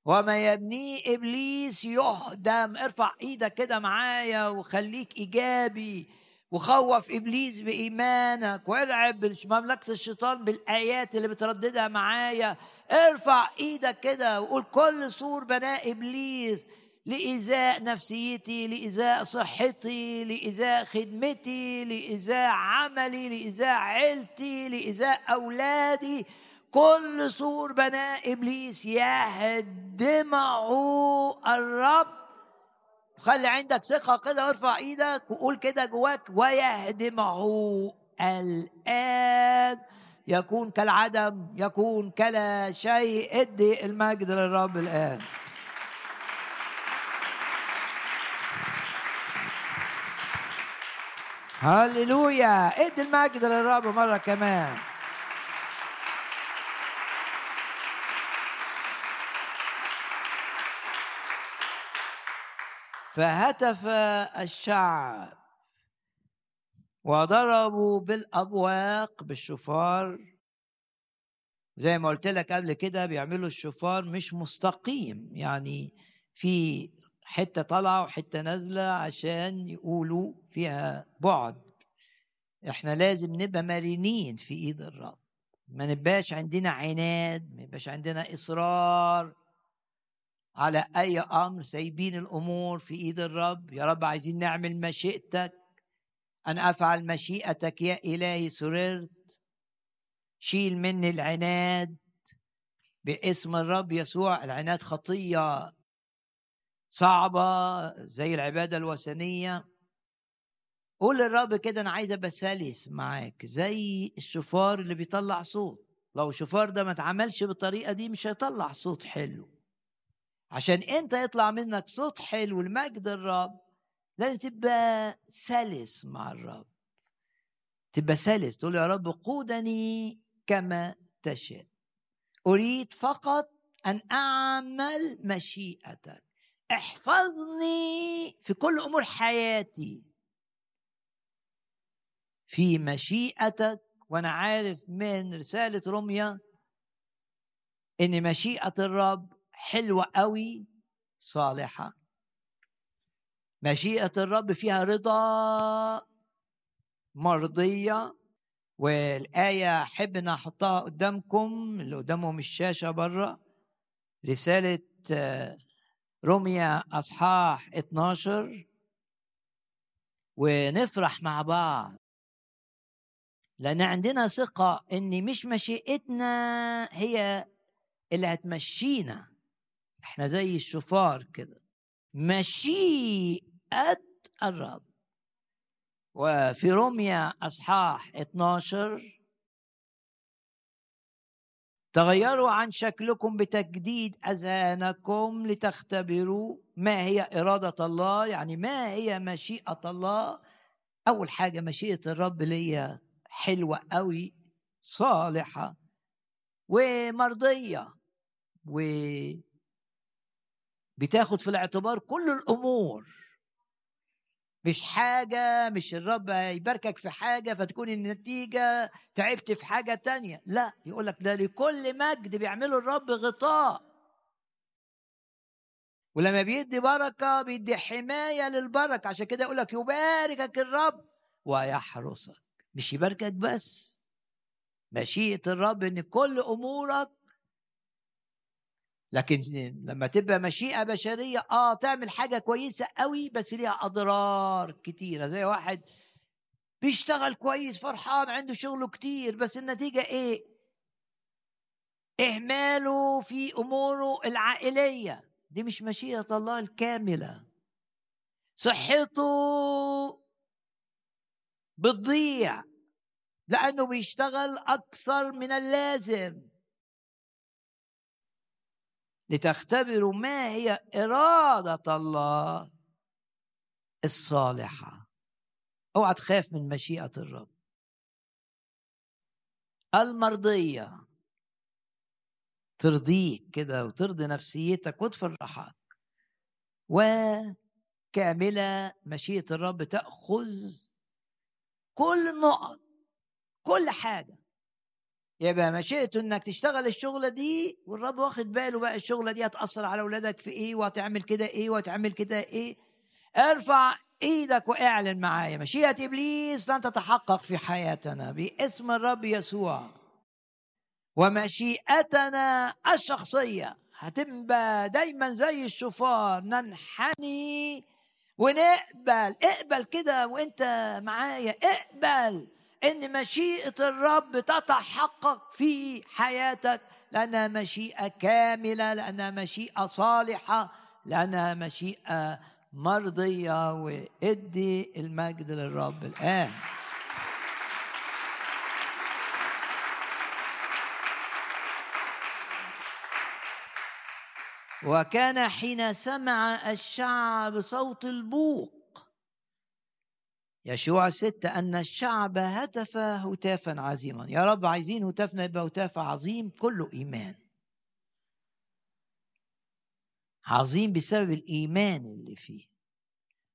وما يبنيه إبليس يهدم. ارفع إيدك كده معايا وخليك إيجابي، وخوف إبليس بإيمانك، وارعب مملكة الشيطان بالآيات اللي بترددها معايا. ارفع إيدك كده وقول: كل صور بناء إبليس لإزاء نفسيتي، لإزاء صحتي، لإزاء خدمتي، لإزاء عملي، لإزاء عيلتي، لإزاء أولادي، كل صور بناء إبليس يهدمه الرب. خلي عندك ثقة كده، ارفع إيدك وقول كده جواك: ويهدمه الآن، يكون كالعدم، يكون كلا شيء. ادي المجد للرب الآن. هللويا، ادي المجد للرب مرة كمان. فهتف الشعب وضربوا بالأبواق بالشفار. زي ما قلت لك قبل كده، بيعملوا الشفار مش مستقيم، يعني في حتة طلع وحتة نازلة عشان يقولوا فيها بعد. احنا لازم نبقى مرنين في ايد الرب، ما نبقاش عندنا عناد، ما نبقاش عندنا إصرار على أي أمر، سايبين الأمور في ايد الرب. يا رب عايزين نعمل مشيئتك، أن أفعل مشيئتك يا إلهي سررت. شيل مني العناد باسم الرب يسوع. العناد خطية صعبة زي العبادة الوثنية. قول للرب كده: أنا عايز أبقى سلس معاك زي الشفار اللي بيطلع صوت. لو الشفار ده ما اتعملش بالطريقة دي مش هيطلع صوت حلو. عشان أنت يطلع منك صوت حلو المجد الرب، لازم تبقى سلس مع الرب، تبقى سلس. تقول: يا رب قودني كما تشاء، أريد فقط أن أعمل مشيئتك، احفظني في كل أمور حياتي في مشيئتك. وأنا عارف من رسالة روميا إن مشيئة الرب حلوة قوي صالحة، مشيئة الرب فيها رضا مرضية. والآية أحب أن أحطها قدامكم، اللي قدامهم الشاشة بره، رسالة روميا أصحاح 12، ونفرح مع بعض لأن عندنا ثقة إن مش مشيئتنا هي اللي هتمشينا، إحنا زي الشفار كده، مشيئة الرب. وفي روميا أصحاح 12 تغيروا عن شكلكم بتجديد أذهانكم لتختبروا ما هي إرادة الله، يعني ما هي مشيئة الله. أول حاجة مشيئة الرب ليا حلوة قوي، صالحة ومرضية، وبتاخد في الاعتبار كل الأمور. مش حاجة، مش الرب يباركك في حاجة فتكون النتيجة تعبت في حاجة تانية، لا، يقولك ده لكل مجد بيعمله الرب غطاء، ولما بيدي بركة بيدي حماية للبركة. عشان كده يقولك يباركك الرب ويحرسك. مش يباركك بس، مشيئة الرب ان كل امورك. لكن لما تبقى مشيئة بشرية تعمل حاجة كويسة قوي بس ليها اضرار كتيرة. زي واحد بيشتغل كويس فرحان عنده شغله كتير، بس النتيجة ايه؟ اهماله في اموره العائلية، دي مش مشيئة الله الكاملة. صحته بتضيع لأنه بيشتغل أكثر من اللازم. لتختبروا ما هي إرادة الله الصالحة. اوعى تخاف من مشيئة الرب. المرضية ترضيك كده وترضي نفسيتك وتفرحك. وكاملة مشيئة الرب تأخذ كل النقط، كل حاجة. يبقى مشيئته انك تشتغل الشغلة دي والرب واخد باله بقى الشغلة دي هتأثر على أولادك في ايه، وهتعمل كده ايه، وهتعمل كده ايه. ارفع ايدك واعلن معايا، مشيئة إبليس لن تتحقق في حياتنا باسم الرب يسوع. ومشيئتنا الشخصية هتبقى دايما زي الشفار، ننحني ونقبل. اقبل كده وانت معايا، اقبل ان مشيئة الرب تتحقق في حياتك، لانها مشيئة كاملة، لانها مشيئة صالحة، لانها مشيئة مرضية. وادي المجد للرب الآن. وكان حين سمع الشعب صوت البوق يشوع 6 أن الشعب هتف هتافا عظيما. يا رب عايزين هتافنا يبقى هتاف عظيم كله إيمان، عظيم بسبب الإيمان اللي فيه،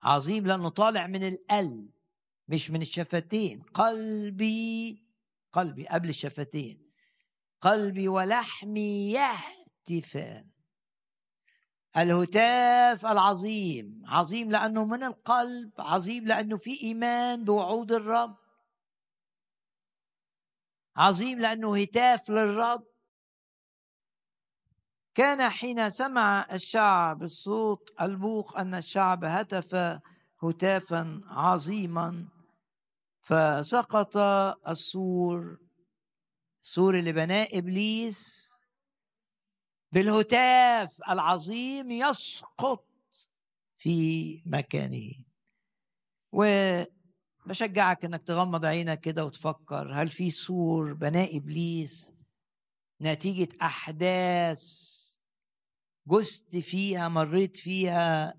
عظيم لأنه طالع من القلب مش من الشفتين. قلبي قبل الشفتين، قلبي ولحمي يهتفان. الهتاف العظيم، عظيم لأنه من القلب، عظيم لأنه في إيمان بوعود الرب، عظيم لأنه هتاف للرب. كان حين سمع الشعب صوت البوق أن الشعب هتف هتافا عظيما، فسقط السور اللي بناه إبليس بالهتاف العظيم يسقط في مكانه. وبشجعك انك تغمض عينك كده وتفكر، هل في سور بناء إبليس نتيجة أحداث جست فيها، مريت فيها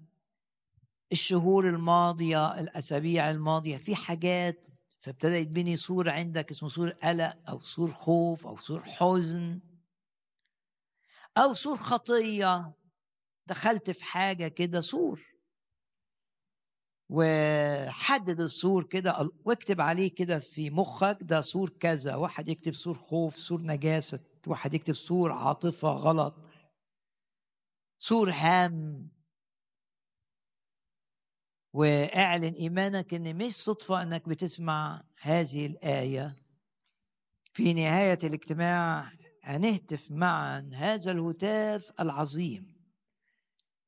الشهور الماضية، الأسابيع الماضية، في حاجات فابتدأ يتبني سور عندك اسمه سور قلق، أو سور خوف، أو سور حزن، أو سور خطية. دخلت في حاجة كده سور، وحدد السور كده واكتب عليه كده في مخك ده سور كذا. واحد يكتب سور خوف، سور نجاسة، واحد يكتب سور عاطفة غلط، سور هم. واعلن إيمانك إن مش صدفة إنك بتسمع هذه الآية. في نهاية الاجتماع هنهتف معا هذا الهتاف العظيم،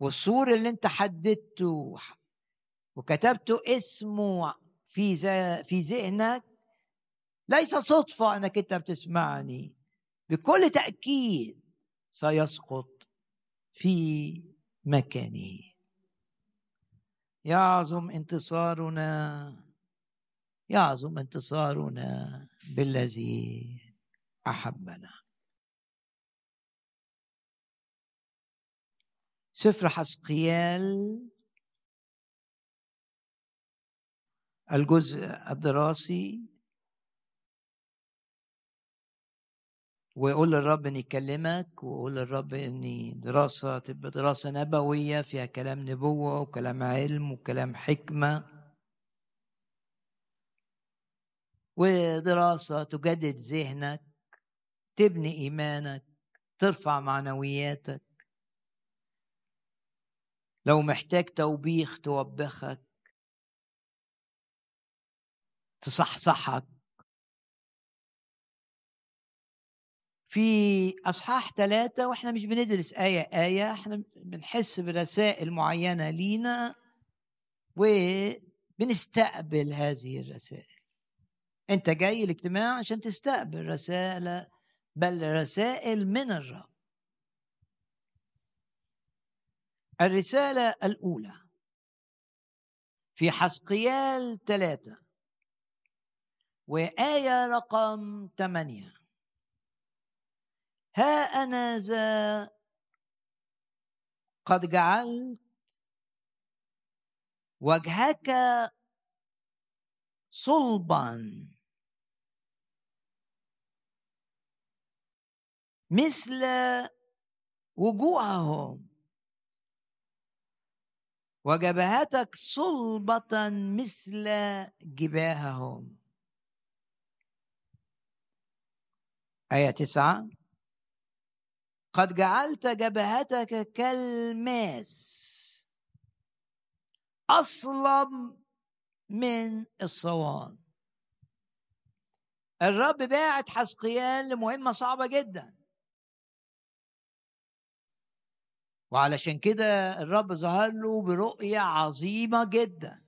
والسور اللي انت حددته وكتبته اسمه في ذهنك ليس صدفة انك انت بتسمعني، بكل تأكيد سيسقط في مكانه. يعظم انتصارنا يعظم انتصارنا بالذي أحبنا. سفر حزقيال الجزء الدراسي، ويقول للرب اني اكلمك، ويقول للرب اني دراسه تبقى دراسه نبويه فيها كلام نبوه وكلام علم وكلام حكمه، ودراسه تجدد ذهنك، تبني ايمانك، ترفع معنوياتك، لو محتاج توبيخ توبخك، تصحصحك. في أصحاح 3 وإحنا مش بندرس آية، إحنا بنحس برسائل معينة لينا وبنستقبل هذه الرسائل. أنت جاي الاجتماع عشان تستقبل رسالة، بل رسائل من الرب. الرسالة الأولى في حزقيال 3 وآية رقم 8. ها أنا ذا قد جعلت وجهك صلبا مثل وجوههم وجبهتك صلبة مثل جباههم. آية 9. قد جعلت جبهتك كالماس أصلب من الصوان. الرب باعت حزقيال لمهمة صعبة جدا، وعلشان كده الرب ظهر له برؤية عظيمة جدا،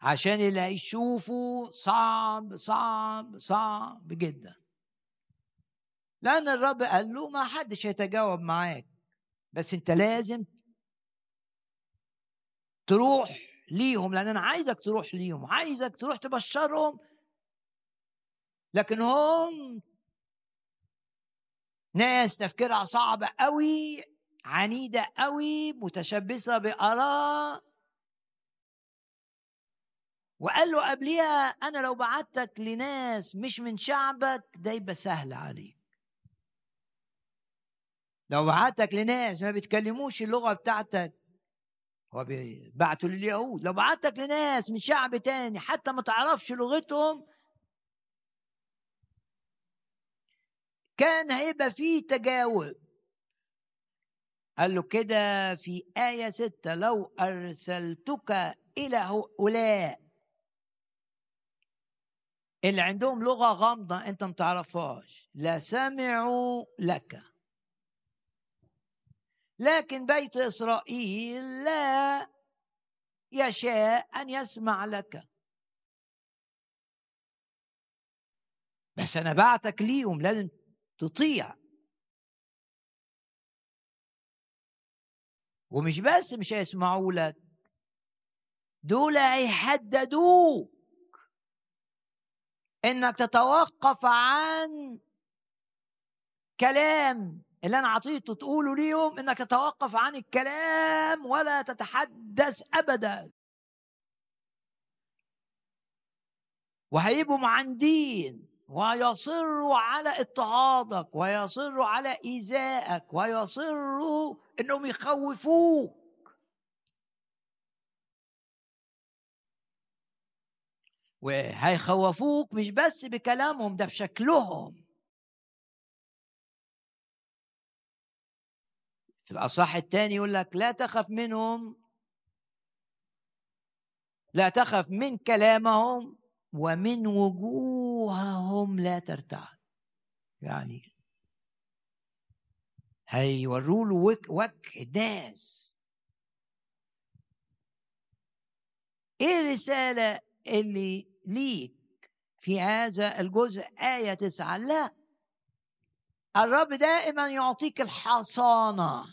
عشان اللي هيشوفه صعب صعب صعب جدا، لأن الرب قال له ما حدش هيتجاوب معاك، بس انت لازم تروح ليهم، لأن أنا عايزك تروح ليهم، عايزك تروح تبشرهم، لكن هم ناس تفكيرها صعبة قوي، عنيدة قوي، متشبثة بآراء. وقال له قبليها أنا لو بعتك لناس مش من شعبك ده يبقى سهل عليك، لو بعتك لناس ما بيتكلموش اللغة بتاعتك، هو بعته لليهود، لو بعتك لناس من شعب تاني حتى ما تعرفش لغتهم كان هيبقى فيه تجاوب. قال له كده في آية 6 لو أرسلتك إلى هؤلاء اللي عندهم لغة غامضة أنت ما تعرفهاش لسمعوا لك، لكن بيت إسرائيل لا يشاء أن يسمع لك، بس أنا بعتك ليهم لازم تطيع، ومش بس مش هيسمعوا لك، دول هيحددوك إنك تتوقف عن كلام اللي أنا عطيته تقوله ليهم، إنك تتوقف عن الكلام ولا تتحدث أبدا، وهيبقوا معاندين ويصروا على اضطهادك ويصروا على إيذائك ويصروا إنهم يخوفوك. وهيخوفوك مش بس بكلامهم، ده بشكلهم. في الأصحاح الثاني يقول لك لا تخف منهم، لا تخف من كلامهم، ومن وجوههم لا ترتعد. يعني هيوروا له وجه الناس. ايه الرسالة اللي ليك في هذا الجزء؟ آية 9. لا، الرب دائما يعطيك الحصانة،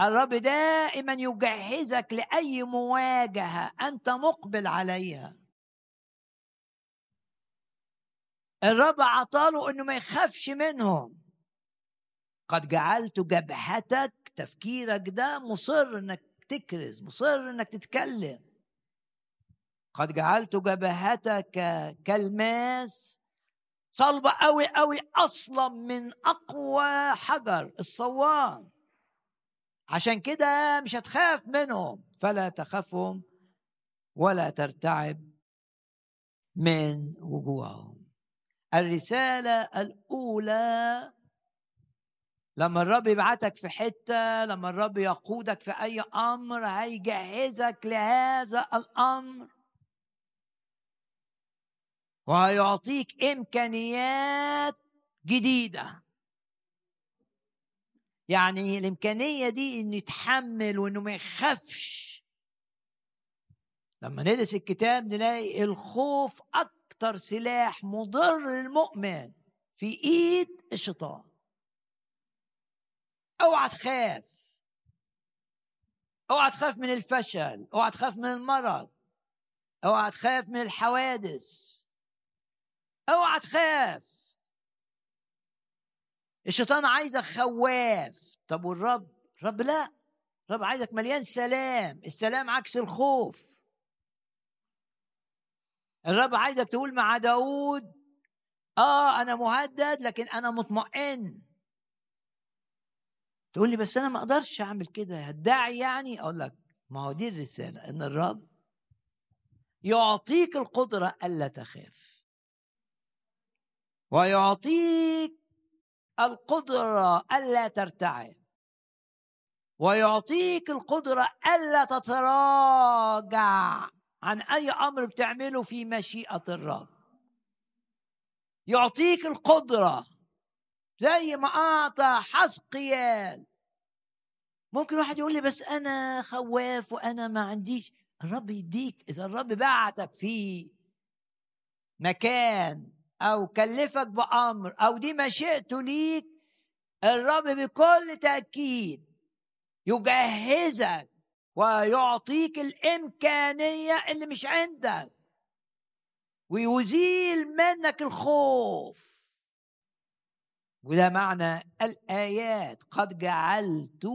الرب دائما يجهزك لأي مواجهة أنت مقبل عليها. الرب عطاله أنه ما يخافش منهم. قد جعلت جبهتك، تفكيرك ده مصر أنك تكرز، مصر أنك تتكلم. قد جعلت جبهتك كالماس، صلبة قوي قوي، أصلا من أقوى حجر الصوان. عشان كده مش هتخاف منهم، فلا تخافهم ولا ترتعب من وجوههم. الرسالة الأولى، لما الرب يبعتك في حتة، لما الرب يقودك في أي أمر، هيجهزك لهذا الأمر وهيعطيك إمكانيات جديدة. يعني الإمكانية دي إنه يتحمل وإنه ما يخافش. لما ندرس الكتاب نلاقي الخوف أكتر سلاح مضر للمؤمن في إيد الشيطان. أوعى تخاف، أوعى تخاف من الفشل، أوعى تخاف من المرض، أوعى تخاف من الحوادث، أوعى تخاف. الشيطان عايزك خواف. طب والرب؟ الرب لا، الرب عايزك مليان سلام. السلام عكس الخوف. الرب عايزك تقول مع داود، أنا مهدد لكن أنا مطمئن. تقول لي بس أنا ما أقدرش أعمل كده، هدعي يعني؟ أقول لك ما هو دي الرسالة، إن الرب يعطيك القدرة ألا تخاف، ويعطيك القدرة ألا ترتعب، ويعطيك القدرة ألا تتراجع عن أي أمر بتعمله في مشيئة الرب. يعطيك القدرة زي ما أعطى حزقيال. ممكن واحد يقول لي بس أنا خواف وأنا ما عنديش. الرب يديك. إذا الرب بعتك في مكان أو كلفك بأمر أو دي مشيئته ليك، الرب بكل تأكيد يجهزك ويعطيك الإمكانية اللي مش عندك، ويزيل منك الخوف. وده معنى الآيات. قد جعلت،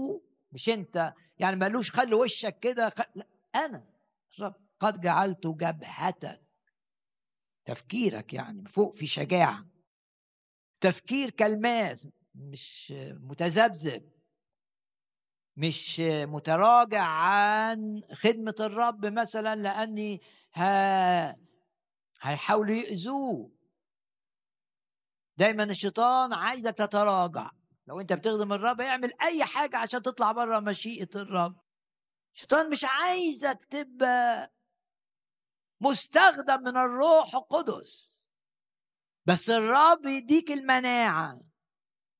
مش أنت يعني، مالوش خلي وشك كده، أنا الرب. قد جعلت جبهتك، تفكيرك يعني فوق في شجاعة، تفكير كالماس، مش متذبذب، مش متراجع عن خدمة الرب مثلا لأني هيحاولوا يؤذوه. دايما الشيطان عايزك تتراجع. لو انت بتخدم الرب يعمل أي حاجة عشان تطلع بره مشيئة الرب. الشيطان مش عايزك تبقى مستخدم من الروح القدس، بس الرب يديك المناعة.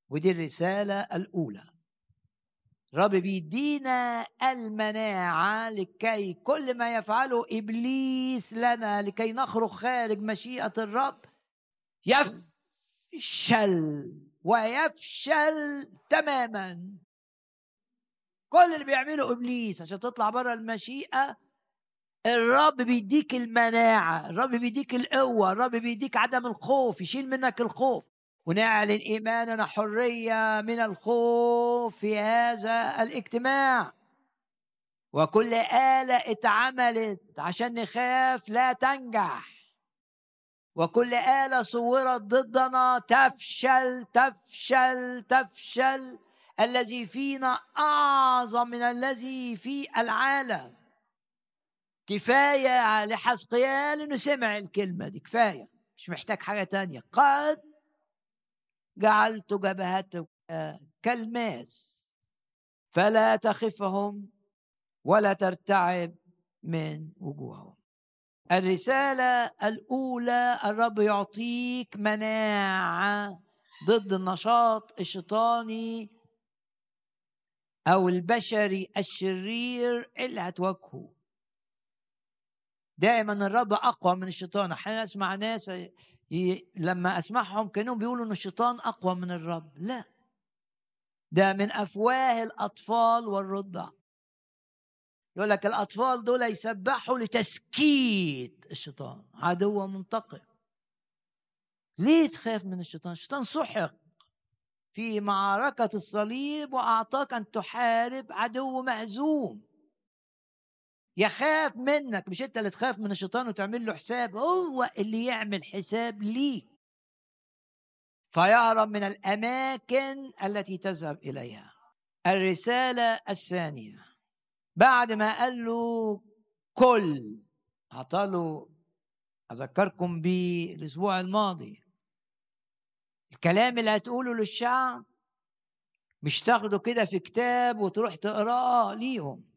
ودي الرسالة الأولى، الرب بيدينا المناعة لكي كل ما يفعله إبليس لنا لكي نخرج خارج مشيئة الرب يفشل، ويفشل تماما. كل اللي بيعمله إبليس عشان تطلع برا المشيئة، الرب بيديك المناعة، الرب بيديك القوة، الرب بيديك عدم الخوف، يشيل منك الخوف. ونعلن إيماننا حرية من الخوف في هذا الاجتماع. وكل آلة اتعملت عشان نخاف لا تنجح، وكل آلة صورت ضدنا تفشل تفشل تفشل. الذي فينا أعظم من الذي في العالم. كفاية لحزقيال إنه سمع الكلمة دي، كفاية، مش محتاج حاجة تانية. قد جعلت جبهتك كالماس، فلا تخفهم ولا ترتعب من وجوههم. الرسالة الأولى، الرب يعطيك مناعة ضد النشاط الشيطاني أو البشري الشرير اللي هتواجهه. دائما الرب أقوى من الشيطان. أحيانا أسمع ناس لما أسمعهم كانوا بيقولوا إن الشيطان أقوى من الرب. لا، ده من أفواه الأطفال والرضع. يقول لك الأطفال دول يسبحوا لتسكيت الشيطان عدو منتقم. ليه تخاف من الشيطان؟ الشيطان سحق في معركة الصليب وأعطاك أن تحارب عدو مهزوم. يخاف منك، مش أنت اللي تخاف من الشيطان وتعمل له حساب، هو اللي يعمل حساب ليك. فيهرب من الأماكن التي تذهب إليها. الرسالة الثانية، بعد ما قال له كل، أعطى له، أذكركم بالأسبوع الماضي، الكلام اللي هتقوله للشعب مش تاخده كده في كتاب وتروح تقراه ليهم.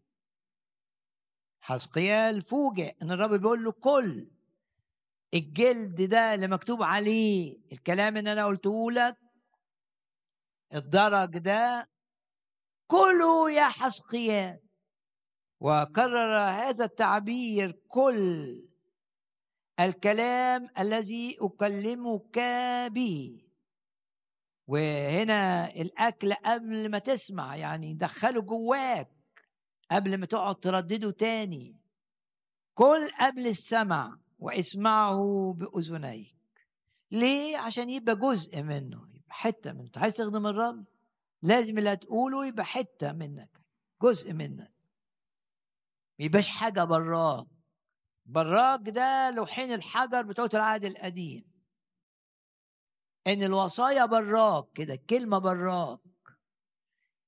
حزقيال فوجئ ان الرب بيقول له كل، الجلد ده اللي مكتوب عليه الكلام اللي انا قلته لك، الدرج ده، كله يا حزقيال. وكرر هذا التعبير، كل الكلام الذي أكلمك به. وهنا الأكل قبل ما تسمع، يعني دخله جواك قبل ما تقعد تردده تاني. كل قبل السمع واسمعه بأذنيك. ليه؟ عشان يبقى جزء منه، يبقى حتة منه. عايز تخدم الرب لازم اللي هتقوله يبقى حتة منك، جزء منك، ميبقاش حاجة براك. براك ده لوحين الحجر بتوع العهد القديم، ان الوصايا براك كده، الكلمة براك.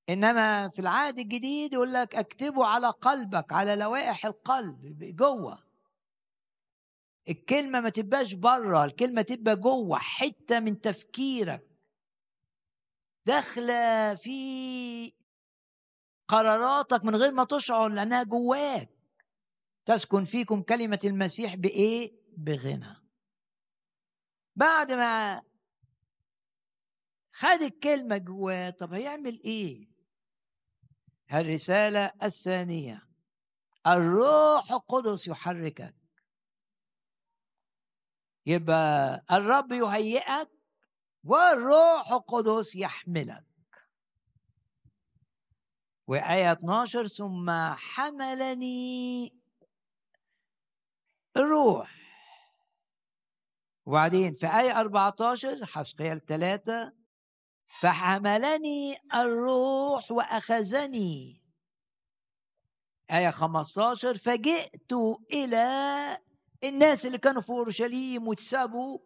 انما في العهد الجديد يقول لك اكتبه على قلبك، على لوائح القلب، جوه. الكلمة ما تبقاش بره، الكلمة تبقى جوه، حتة من تفكيرك، داخلة في قراراتك من غير ما تشعر لانها جواك. تسكن فيكم كلمة المسيح بإيه؟ بغنى. بعد ما خد الكلمة جواه، طب هيعمل إيه؟ الرسالة الثانية، الروح القدس يحركك. يبقى الرب يهيئك والروح القدس يحملك. وآية 12، ثم حملني الروح. وبعدين في آية 14 حزقيال 3، فحملني الروح وأخذني. آية 15، فجئت إلى الناس اللي كانوا في أورشليم واتسابوا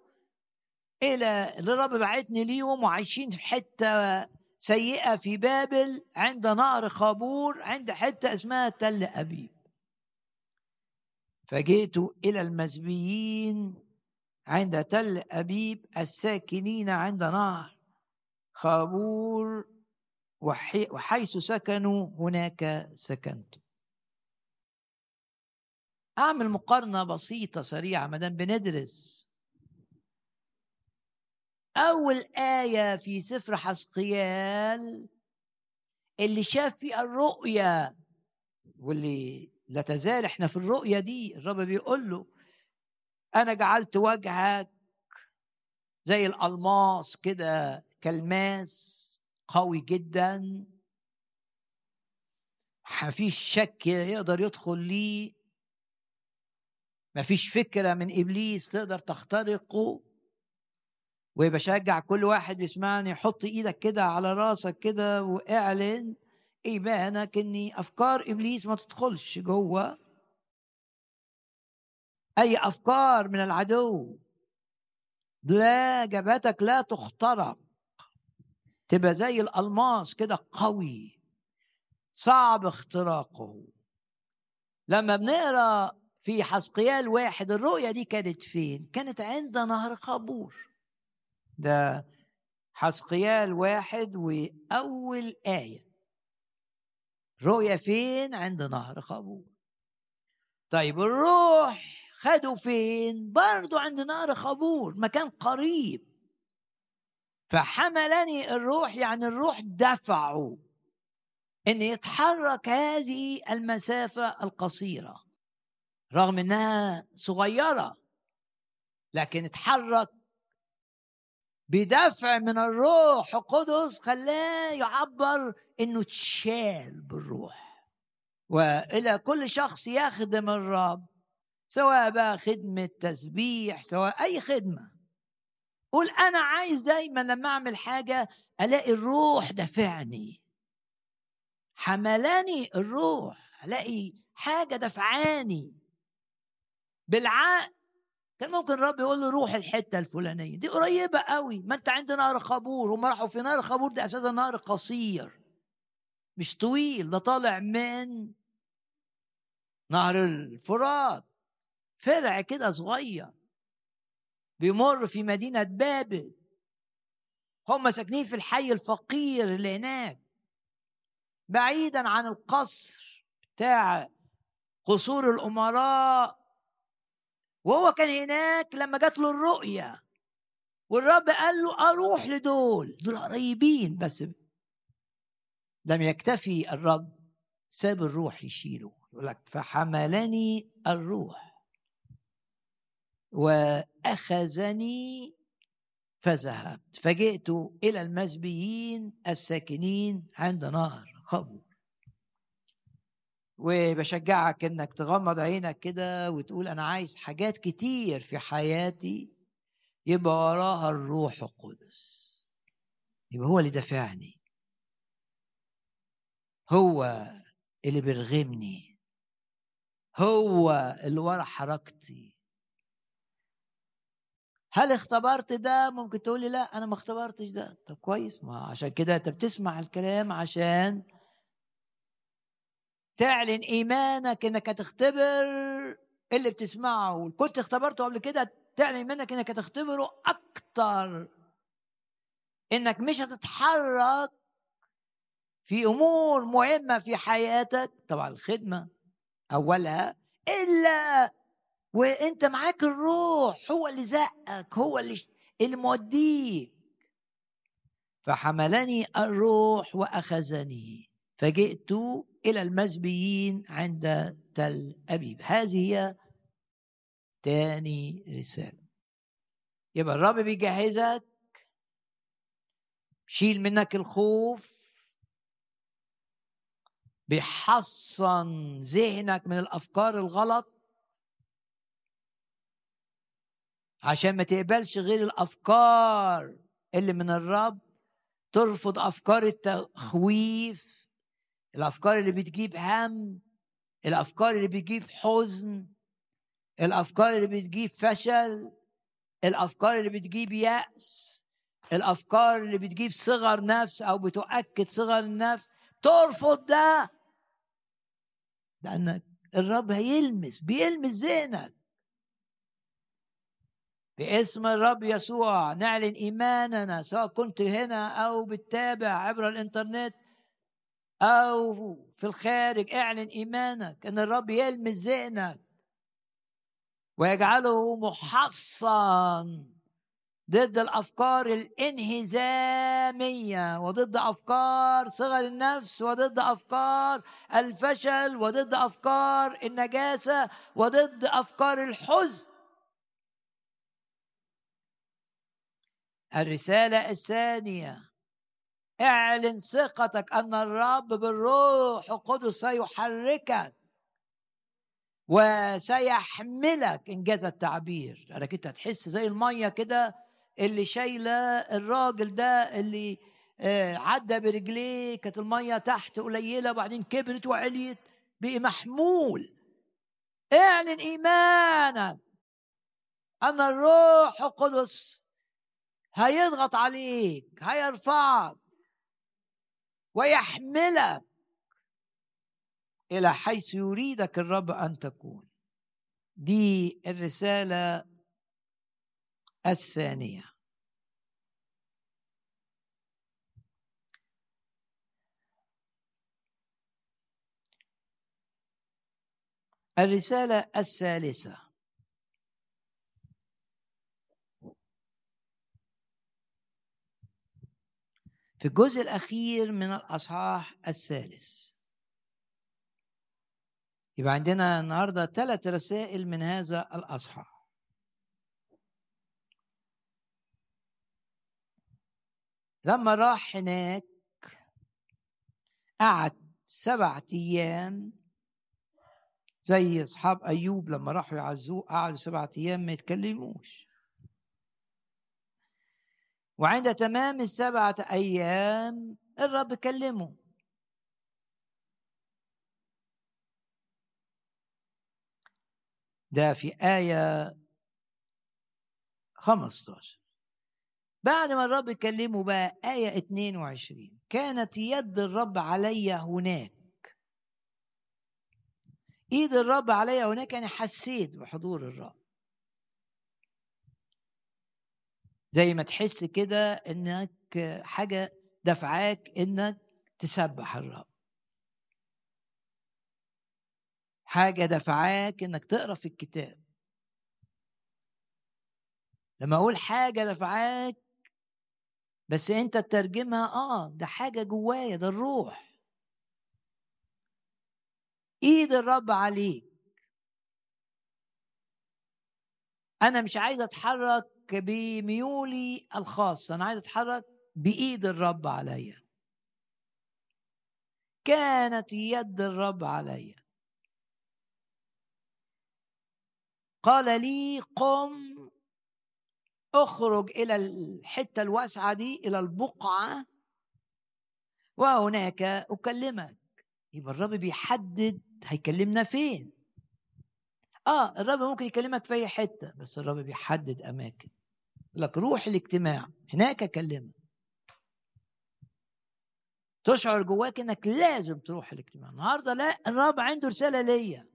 إلى اللي الرب بعتني ليهم، وعايشين في حتة سيئة في بابل عند نهر خابور، عند حتة اسمها تل أبيب. فجئت إلى المزبيين عند تل أبيب الساكنين عند نهر خابور، وحيث سكنوا هناك سكنت. أعمل مقارنة بسيطة سريعة مادام بندرس. أول آية في سفر حزقيال اللي شاف فيها الرؤية، واللي لا تزال احنا في الرؤية دي، الرب بيقول له أنا جعلت وجهك زي الألماس كده، كالماس قوي جدا، مفيش شك يقدر يدخل ليه، مفيش فكرة من إبليس تقدر تخترقه. وبشجع كل واحد بيسمعني، حط إيدك كده على راسك كده واعلن إيمانك إن أفكار إبليس ما تدخلش جوه، أي أفكار من العدو لا، جبهتك لا تخترق، تبقى زي الألماس كده قوي صعب اختراقه. لما بنقرأ في حزقيال 1، الرؤية دي كانت فين؟ كانت عند نهر خابور. ده حزقيال 1 وأول آية، رؤية فين؟ عند نهر خابور. طيب الروح خدوا فين؟ برضو عند نهر خابور، مكان قريب. فحملني الروح، يعني الروح دفعه ان يتحرك هذه المسافة القصيرة، رغم انها صغيرة لكن اتحرك بدفع من الروح القدس خلاه يعبر انه اتشال بالروح. والى كل شخص يخدم الرب، سواء بقى خدمة تسبيح، سواء اي خدمة، قول انا عايز دايما لما اعمل حاجة الاقي الروح دفعني، حملاني الروح، الاقي حاجة دفعاني. بالعقل كان ممكن الرب يقول له روح الحتة الفلانية دي قريبة قوي، ما انت عند نهر خابور، وما راحوا في نهر خابور ده اساسا نهر قصير مش طويل، ده طالع من نهر الفرات فرع كده صغير بيمر في مدينة بابل، هم ساكنين في الحي الفقير اللي هناك بعيدا عن القصر بتاع قصور الأمراء. وهو كان هناك لما جات له الرؤية والرب قال له أروح لدول، دول قريبين، بس لم يكتفي الرب، ساب الروح يشيله. يقول لك فحملني الروح وأخذني فذهبت فجئت إلى المزبيين الساكنين عند نهر خابور. وبشجعك انك تغمض عينك كده وتقول انا عايز حاجات كتير في حياتي يبقى وراها الروح القدس، يبقى هو اللي دافعني، هو اللي بيرغمني، هو اللي ورا حركتي. هل اختبرت ده؟ ممكن تقولي لا انا ما اختبرتش ده. طب كويس، ما عشان كده انت بتسمع الكلام عشان تعلن إيمانك إنك هتختبر اللي بتسمعه، كنت اختبرته قبل كده، تعلن إيمانك إنك هتختبره أكتر، إنك مش هتتحرك في أمور مهمة في حياتك، طبعا الخدمة أولها، إلا وإنت معاك الروح، هو اللي زقك، هو اللي موديك. فحملني الروح وأخذني فجئت إلى المزبيين عند تل أبيب. هذه هي تاني رسالة. يبقى الرب بيجهزك، شيل منك الخوف، بيحصن ذهنك من الأفكار الغلط عشان ما تقبلش غير الأفكار اللي من الرب، ترفض أفكار التخويف، الأفكار اللي بتجيب هم، الأفكار اللي بتجيب حزن، الأفكار اللي بتجيب فشل، الأفكار اللي بتجيب يأس، الأفكار اللي بتجيب صغر نفس أو بتؤكد صغر النفس، ترفض ده، لأن الرب هيلمس، بيلمس ذهنك. باسم الرب يسوع نعلن إيماننا، سواء كنت هنا أو بتتابع عبر الإنترنت أو في الخارج، اعلن إيمانك أن الرب يلمس ذهنك ويجعله محصن ضد الأفكار الانهزامية، وضد أفكار صغر النفس، وضد أفكار الفشل، وضد أفكار النجاسة، وضد أفكار الحزن. الرسالة الثانية، اعلن ثقتك أن الرب بالروح القدس سيحركك وسيحملك، إنجاز التعبير. أنا كنت هتحس زي المية كده اللي شايلة الراجل ده اللي عدى برجليه، كانت المية تحت قليلة وبعدين كبرت وعليت بقى محمول. اعلن إيمانك أن الروح القدس هيضغط عليك، هيرفعك ويحملك إلى حيث يريدك الرب أن تكون. دي الرسالة الثانية. الرسالة الثالثة، في الجزء الأخير من الأصحاح الثالث. يبقى عندنا النهاردة 3 رسائل من هذا الأصحاح. لما راح هناك قعد 7 أيام زي أصحاب أيوب لما راحوا يعزوه قعدوا 7 أيام ما يتكلموش. وعند تمام 7 أيام الرب كلمه ده في آية 15. بعد ما الرب كلمه بقى آية 22 كانت يد الرب علي هناك. ايد الرب علي هناك، انا حسيت بحضور الرب. زي ما تحس كده انك حاجة دفعاك انك تسبح الرب، حاجة دفعاك انك تقرأ في الكتاب. لما اقول حاجة دفعاك بس انت تترجمها ده حاجة جوايا، ده الروح. ايد الرب عليك. انا مش عايز اتحرك بميولي الخاصة، انا عايز اتحرك بايد الرب عليا. كانت يد الرب عليا. قال لي قم اخرج الى الحتة الواسعة دي، الى البقعة، وهناك اكلمك. يبقى الرب بيحدد هيكلمنا فين. الرب ممكن يكلمك في اي حتة، بس الرب بيحدد اماكن. لك روح الاجتماع هناك اكلمك. تشعر جواك انك لازم تروح الاجتماع النهاردة. لا، الرب عنده رسالة ليا.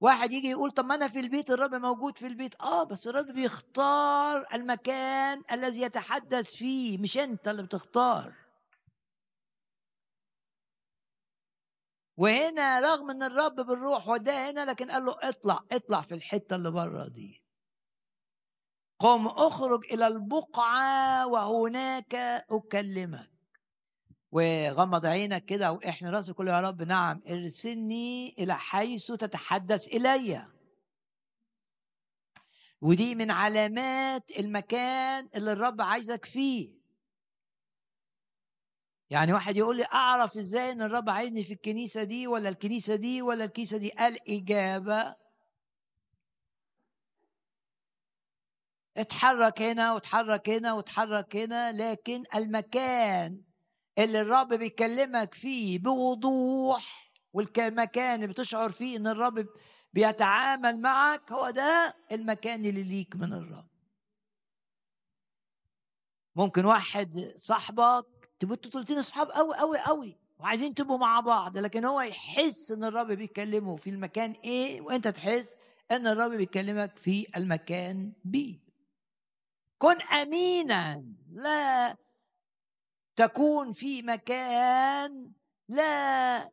واحد يجي يقول طب ما انا في البيت، الرب موجود في البيت. بس الرب بيختار المكان الذي يتحدث فيه، مش انت اللي بتختار. وهنا رغم ان الرب بالروح وده هنا، لكن قال له اطلع في الحتة اللي بره دي. قم اخرج الى البقعة وهناك اكلمك. وغمض عينك كده واحنا راسك، كل يا رب نعم ارسلني الى حيث تتحدث الي. ودي من علامات المكان اللي الرب عايزك فيه. يعني واحد يقول لي اعرف ازاي ان الرب عايزني في الكنيسة دي ولا الكنيسة دي ولا الكنيسة دي؟ الاجابة اتحرك هنا واتحرك هنا واتحرك هنا، لكن المكان اللي الرب بيكلمك فيه بوضوح والمكان اللي بتشعر فيه ان الرب بيتعامل معك، هو ده المكان اللي ليك من الرب. ممكن واحد صاحبك تبقوا 3 اصحاب قوي قوي قوي وعايزين تبقوا مع بعض، لكن هو يحس ان الرب بيكلمه في المكان ايه، وانت تحس ان الرب بيكلمك في المكان بي. كن امينا، لا تكون في مكان لا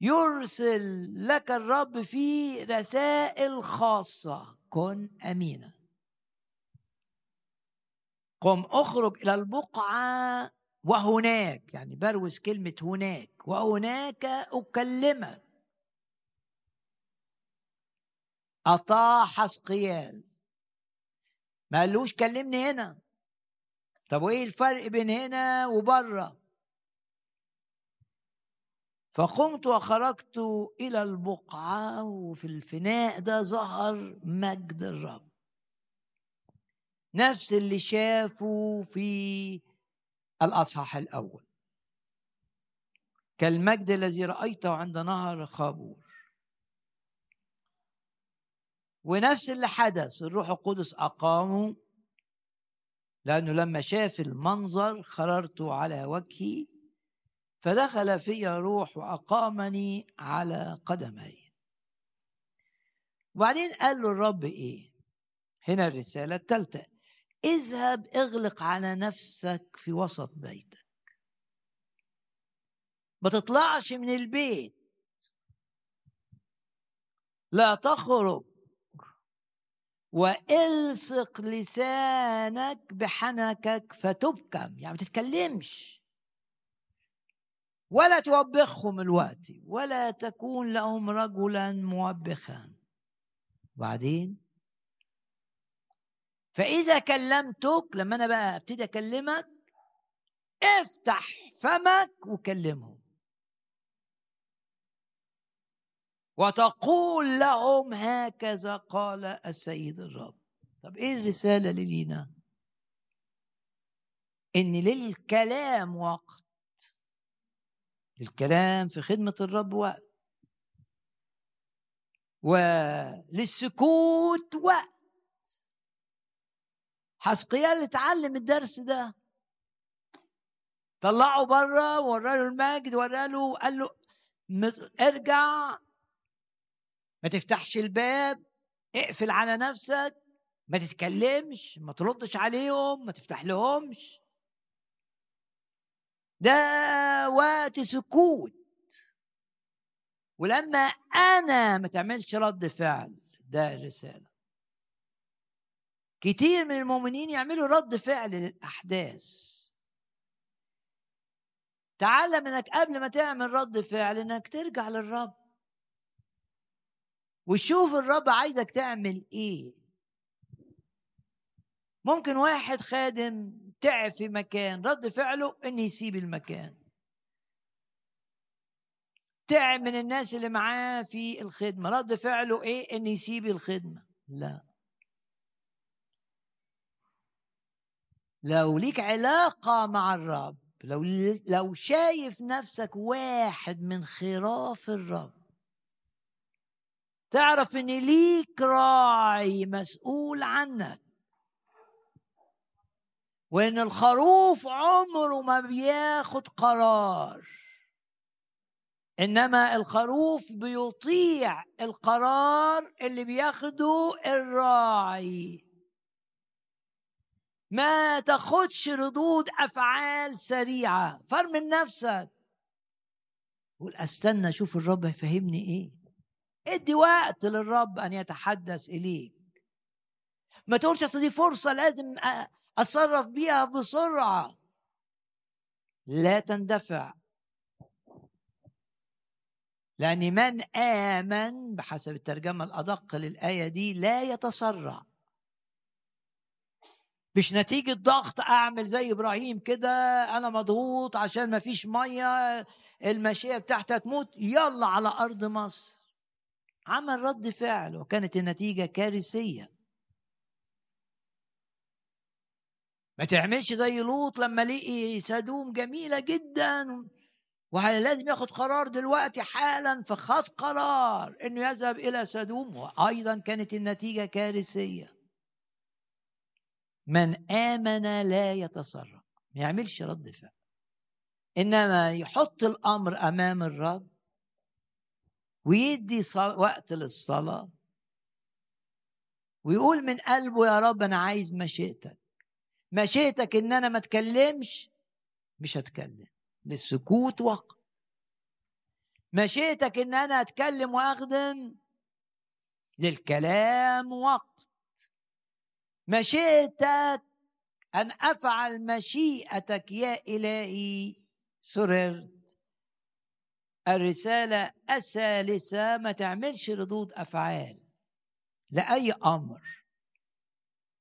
يرسل لك الرب فيه رسائل خاصة. كن أمينا. قم أخرج إلى البقعة وهناك، يعني بروز كلمة هناك، وهناك أكلمك. أطاع حسقيال، ما قالوش كلمني هنا. طب وايه الفرق بين هنا وبره؟ فقمت وخرجت الى البقعه، وفي الفناء ده ظهر مجد الرب، نفس اللي شافه في الاصحاح الاول، كالمجد الذي رايته عند نهر خابور. ونفس اللي حدث الروح القدس اقامه، لأنه لما شاف المنظر خررت على وجهي، فدخل في روح وأقامني على قدمي. وبعدين قال له الرب إيه؟ هنا الرسالة الثالثة، اذهب اغلق على نفسك في وسط بيتك. ما تطلعش من البيت، لا تخرج، والصق لسانك بحنكك فتبكم. يعني ما تتكلمش ولا توبخهم الوقت، ولا تكون لهم رجلا موبخا. بعدين فإذا كلمتك، لما أنا بقى أبتدي أكلمك، افتح فمك وكلمهم وتقول لهم هكذا قال السيد الرب. طب إيه الرسالة اللي لينا؟ إن للكلام وقت، الكلام في خدمة الرب وقت، وللسكوت وقت. حسقيال اللي اتعلم الدرس ده طلعه بره، وراله المجد، وراله قال له ارجع، ما تفتحش الباب، اقفل على نفسك، ما تتكلمش، ما تردش عليهم، ما تفتح لهمش. ده وقت سكوت. ولما أنا ما تعملش رد فعل، ده الرسالة. كتير من المؤمنين يعملوا رد فعل للأحداث. تعلم إنك قبل ما تعمل رد فعل إنك ترجع للرب وشوف الرب عايزك تعمل إيه. ممكن واحد خادم تعب في مكان، رد فعله إنه يسيب المكان. تعب من الناس اللي معاه في الخدمة، رد فعله إيه؟ إنه يسيب الخدمة. لا، لو ليك علاقة مع الرب، لو شايف نفسك واحد من خراف الرب، تعرف إن ليك راعي مسؤول عنك، وإن الخروف عمره ما بياخد قرار، إنما الخروف بيطيع القرار اللي بياخده الراعي. ما تاخدش ردود أفعال سريعة. فرمن نفسك قول استنى أشوف الرب هيفهمني إيه. ادي وقت للرب أن يتحدث إليك. ما تقولش أصل دي فرصة لازم أتصرف بيها بسرعة. لا تندفع، لأن من آمن بحسب الترجمة الأدق للآية دي لا يتسرع. مش نتيجة ضغط أعمل زي إبراهيم كده، أنا مضغوط عشان ما فيش مية، الماشية بتاعتها تموت، يلا على أرض مصر. عمل رد فعل وكانت النتيجة كارثية. ما تعملش زي لوط لما لقي سدوم جميلة جدا ولازم ياخد قرار دلوقتي حالا، فخد قرار انه يذهب الى سدوم، وايضا كانت النتيجة كارثية. من آمن لا يتسرع، ما يعملش رد فعل، انما يحط الامر امام الرب ويدي وقت للصلاة ويقول من قلبه يا رب انا عايز مشيئتك. مشيئتك ان انا ما اتكلمش، مش هتكلم، للسكوت وقت. مشيئتك ان انا اتكلم واخدم، للكلام وقت. مشيئتك ان افعل مشيئتك يا الهي سررت. الرسالة الثالثة، ما تعملش ردود افعال لاي امر،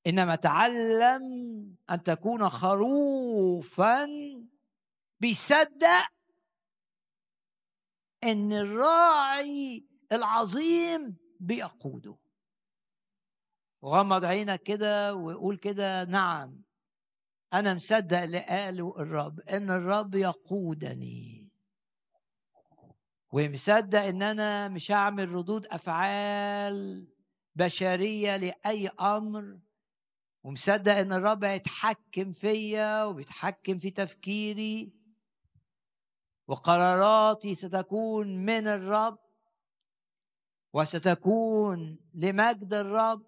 إنما تعلم أن تكون خروفاً بيصدق إن الراعي العظيم بيقوده. وغمض عينك كده ويقول كده، نعم أنا مصدق اللي قاله الرب، إن الرب يقودني، ومصدق إن أنا مش هعمل ردود أفعال بشرية لأي أمر، ومصدق ان الرب هيتحكم فيا وبيتحكم في تفكيري، وقراراتي ستكون من الرب وستكون لمجد الرب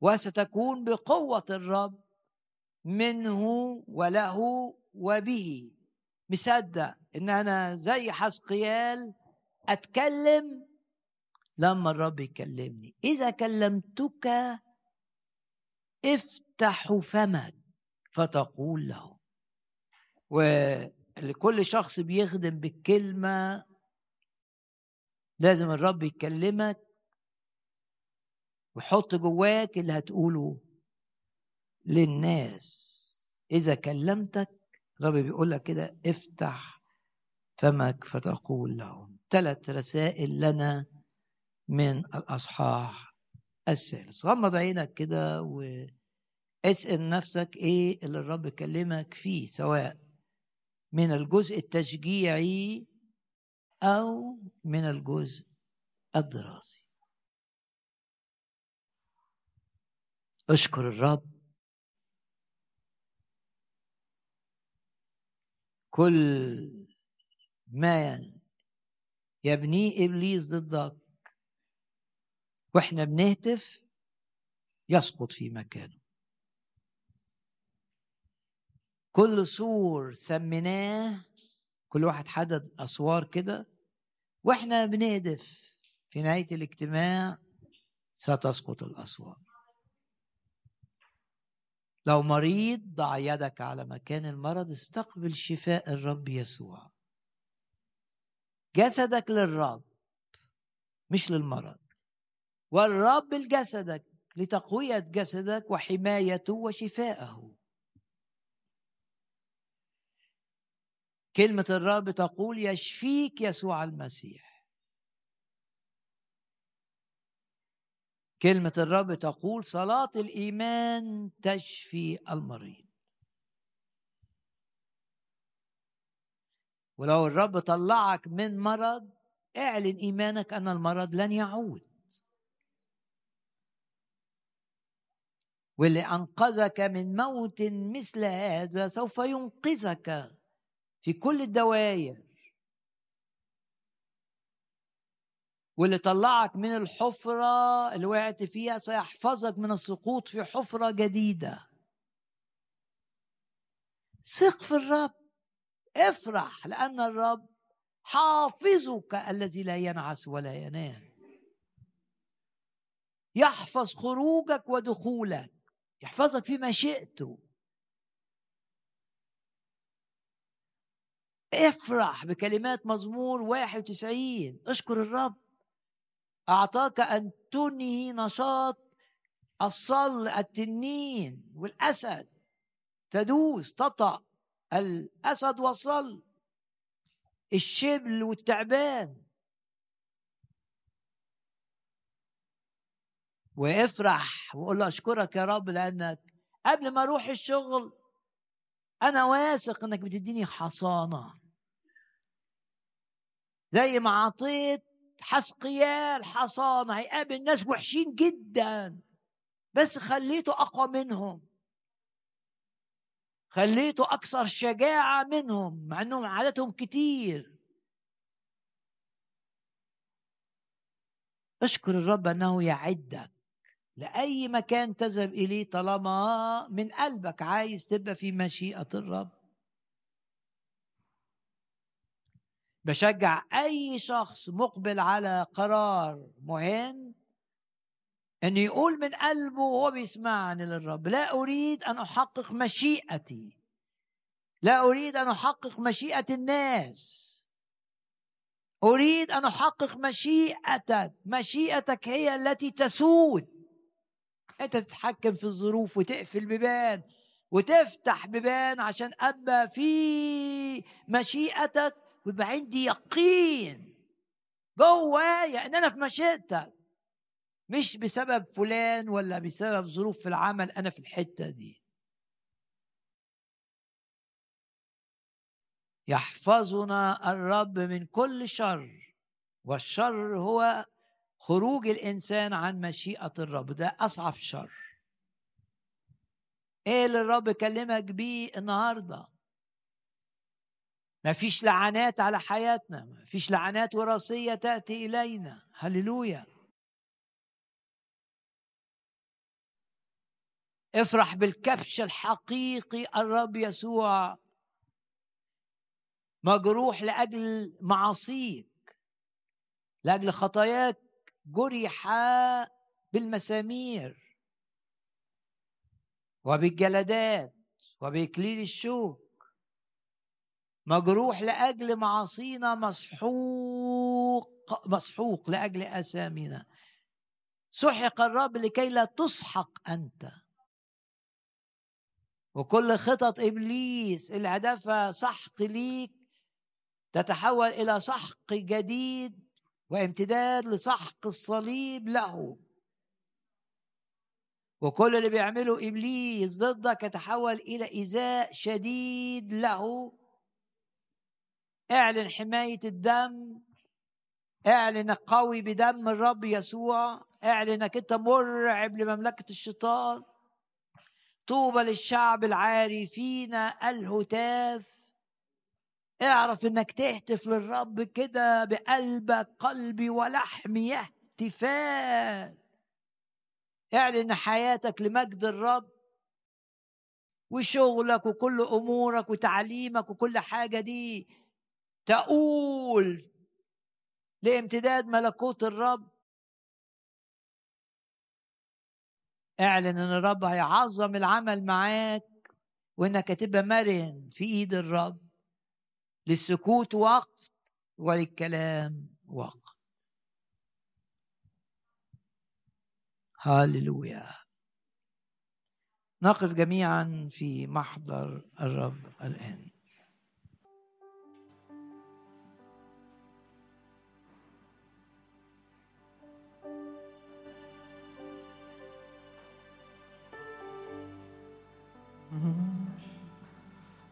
وستكون بقوة الرب، منه وله وبه. مصدق ان انا زي حسقيال اتكلم لما الرب يكلمني. اذا كلمتك افتح فمك فتقول له. ولكل شخص بيخدم بالكلمة لازم الرب يكلمك ويحط جواك اللي هتقوله للناس. إذا كلمتك الرب بيقول لك كده افتح فمك فتقول لهم. 3 رسائل لنا من الأصحاح 6. غمض عينك كده واسأل نفسك ايه اللي الرب كلمك فيه، سواء من الجزء التشجيعي أو من الجزء الدراسي. اشكر الرب. كل ما يبنيه إبليس ضدك واحنا بنهتف يسقط في مكانه. كل سور سميناه، كل واحد حدد أسوار كده واحنا بنهدف، في نهاية الاجتماع ستسقط الأسوار. لو مريض ضع يدك على مكان المرض، استقبل شفاء الرب يسوع. جسدك للرب مش للمرض، والرب لجسدك لتقوية جسدك وحمايته وشفائه. كلمة الرب تقول يشفيك يسوع المسيح. كلمة الرب تقول صلاة الإيمان تشفي المريض. ولو الرب طلعك من مرض، اعلن إيمانك أن المرض لن يعود. واللي أنقذك من موت مثل هذا سوف ينقذك في كل الدوائر. واللي طلعك من الحفرة اللي وقعت فيها سيحفظك من السقوط في حفرة جديدة. ثق في الرب، افرح لأن الرب حافظك الذي لا ينعس ولا ينام، يحفظ خروجك ودخولك، يحفظك فيما شئته. افرح بكلمات مزمور 91. اشكر الرب أعطاك أن تنهي نشاط الصل، التنين والأسد، تدوس تطأ الأسد والصل، الشبل والتعبان. وافرح وقول له أشكرك يا رب لأنك قبل ما أروح الشغل أنا واثق أنك بتديني حصانة، زي ما عطيت حسقيال حصانة. هيقابل ناس وحشين جدا بس خليته أقوى منهم، خليته أكثر شجاعة منهم مع أنهم عادتهم كتير. أشكر الرب أنه يعدك لأي مكان تذهب إليه طالما من قلبك عايز تبقى في مشيئة الرب. بشجع أي شخص مقبل على قرار مهم أن يقول من قلبه وهو بيسمعني للرب: لا أريد أن أحقق مشيئتي، لا أريد أن أحقق مشيئة الناس، أريد أن أحقق مشيئتك. مشيئتك هي التي تسود. أنت تتحكم في الظروف وتقفل بيبان وتفتح بيبان عشان أبقى في مشيئتك ويبقى عندي يقين جوايا أن أنا في مشيئتك، مش بسبب فلان ولا بسبب ظروف في العمل. أنا في الحتة دي. يحفظنا الرب من كل شر، والشر هو خروج الإنسان عن مشيئة الرب. ده أصعب شر. إيه اللي الرب كلمك بيه النهاردة؟ مفيش لعنات على حياتنا، مفيش لعنات وراثية تأتي إلينا. هللويا. افرح بالكبش الحقيقي. الرب يسوع مجروح لأجل معاصيك، لأجل خطاياك جرح بالمسامير وبالجلدات وبإكليل الشوك. مجروح لأجل معاصينا، مسحوق لأجل أسامينا. سحق الرب لكي لا تسحق أنت. وكل خطط إبليس اللي هدفها سحق ليك تتحول إلى سحق جديد وامتداد لسحق الصليب له. وكل اللي بيعمله إبليس ضدك يتحول إلى إيذاء شديد له. اعلن حماية الدم، اعلن قوي بدم الرب يسوع، اعلنك انت مرعب لمملكة الشيطان. طوبى للشعب العارفين الهتاف. اعرف انك تهتف للرب كده بقلبك، قلبي ولحمي اهتفال. اعلن حياتك لمجد الرب، وشغلك وكل امورك وتعليمك وكل حاجة دي تقول لامتداد ملكوت الرب. اعلن ان الرب هيعظم العمل معاك، وانك هتبقى مرن في ايد الرب، للسكوت وقت وللكلام وقت. هاللويا. نقف جميعا في محضر الرب الآن.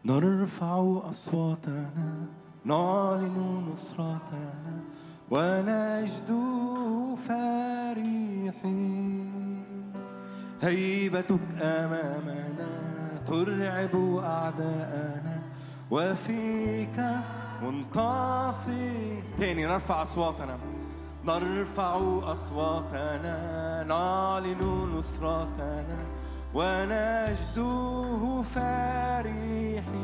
نرفع أصواتنا، نعلن نصرتنا، ونجد فرحين. هيبتك أمامنا ترعب أعداءنا، وفيك منتصر. تاني، نرفع أصواتنا، نرفع أصواتنا، نعلن نصرتنا، ونجده فرحين.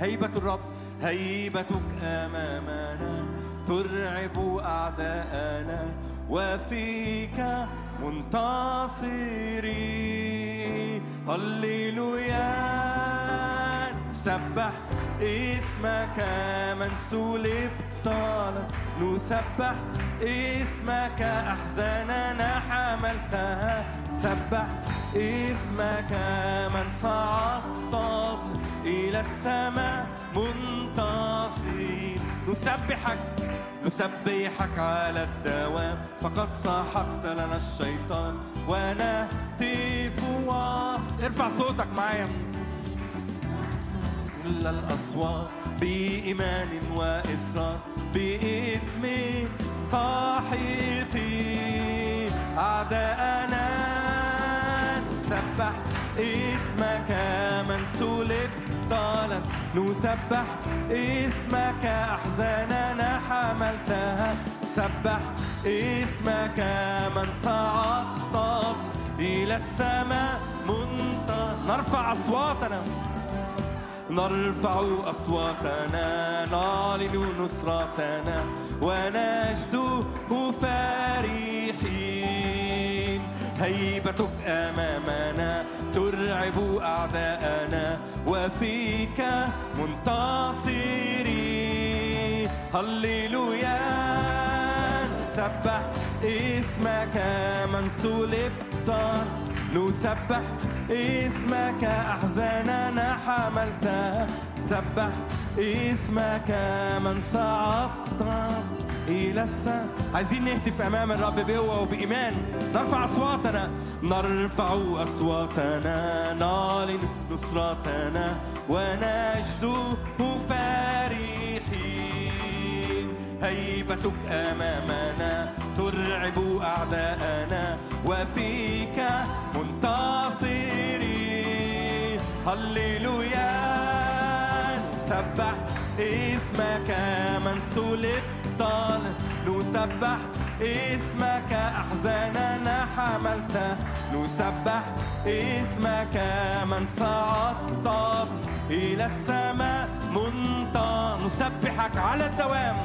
هيبة الرب، هيبتك أمامنا ترعب أعداءنا، وفيك منتصرين. هللويا، نسبح اسمك من سلبت، نسبح اسمك أحزاننا حملتها، سبح اسمك من صعدت إلى السماء منتصر. نسبحك، نسبحك على الدوام، فقد سحقت لنا الشيطان، ونهتف وصف. ارفع صوتك معايا. كل الأصوات بإيمان وإصرار، باسم صاحقين أعداءنا. نسبح اسمك من سلبت، نسبح اسمك أحزاننا حملتها، سبح اسمك من صعدت إلى السماء منت. نرفع أصواتنا، نرفع أصواتنا، نعلن نصرتنا، ونجده فرحين. هيبتك أمامنا ترعب أعداءنا، وفيك منتصرين. هللويا، نسبح اسمك من سلبت، نسبح اسمك أحزاننا حملتها، سبح اسمك من صعدت إلى السماء. عايزين نهتف أمام الرب بقوة وبإيمان. نرفع أصواتنا، نرفع أصواتنا، نعلن نصرتنا، ونجده فرحين. هيبتك أمامنا ترعب أعداءنا، وفيك منتصرين. هللويا، نسبح اسمك من سلبت، نسبح اسمك أحزاننا حملت، نسبح اسمك من صعدت إلى السماء منت. نسبحك على الدوام،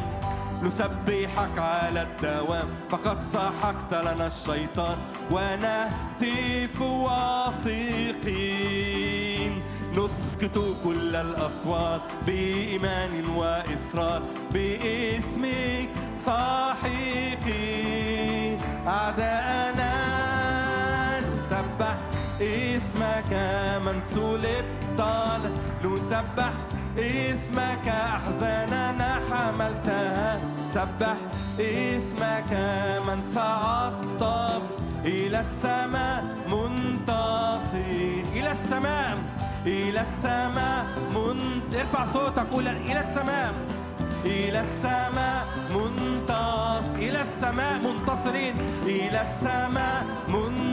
نسبحك على الدوام، فقد سحقت لنا الشيطان، ونهتف واثقين. نسكت كل الأصوات بإيمان وإصرار، باسمك صاحقين أعداءنا. نسبح اسمك من صلبت على نسبح اسمك أحزاننا حملتها سبح اسمك من صعدت إلى السماء منتصر إلى السماء إلى السماء ارفع صوتك قول إلى السماء إلى السماء منتصر إلى السماء منتصرين إلى السماء منتصر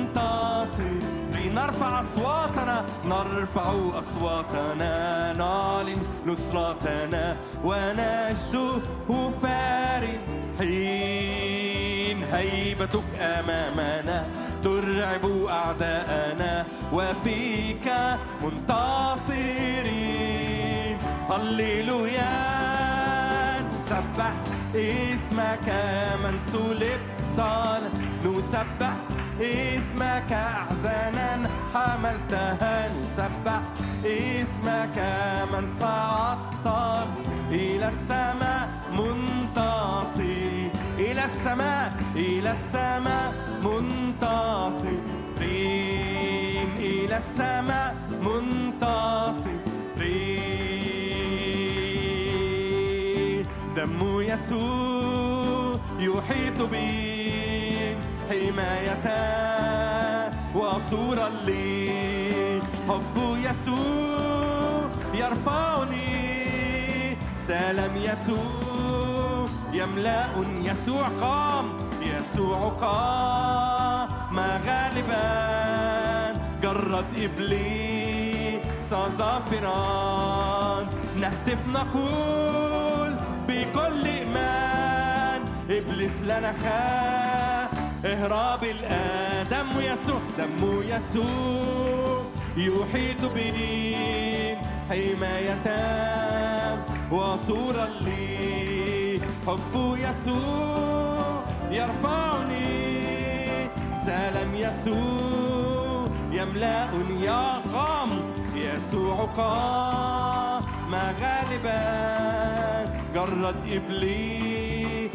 نرفع أصواتنا نرفع أصواتنا نعلن نصرتنا ونجده فارحين هيبتك أمامنا ترعب أعداءنا وفيك منتصرين هللويا نسبح اسمك من صلبت على نسبح اسمك أحزانا حملتها نسبح اسمك من صعدت إلى السماء منتصر إلى السماء إلى السماء منتصرين إلى السماء منتصرين دم يسوع يحيط بي حماية وصورة لي حب يسوع يرفعني سلام يسوع يملأني يسوع قام يسوع قام غالبا جرد إبليس ظافرا نهتف نقول بكل إيمان إبليس لنا خاف اهرب الآن دم يسوع يحيط بي حماية وصورة لي حب يسوع يرفعني سلام يسوع يملأني قام يسوع قام غالبا جرد إبليس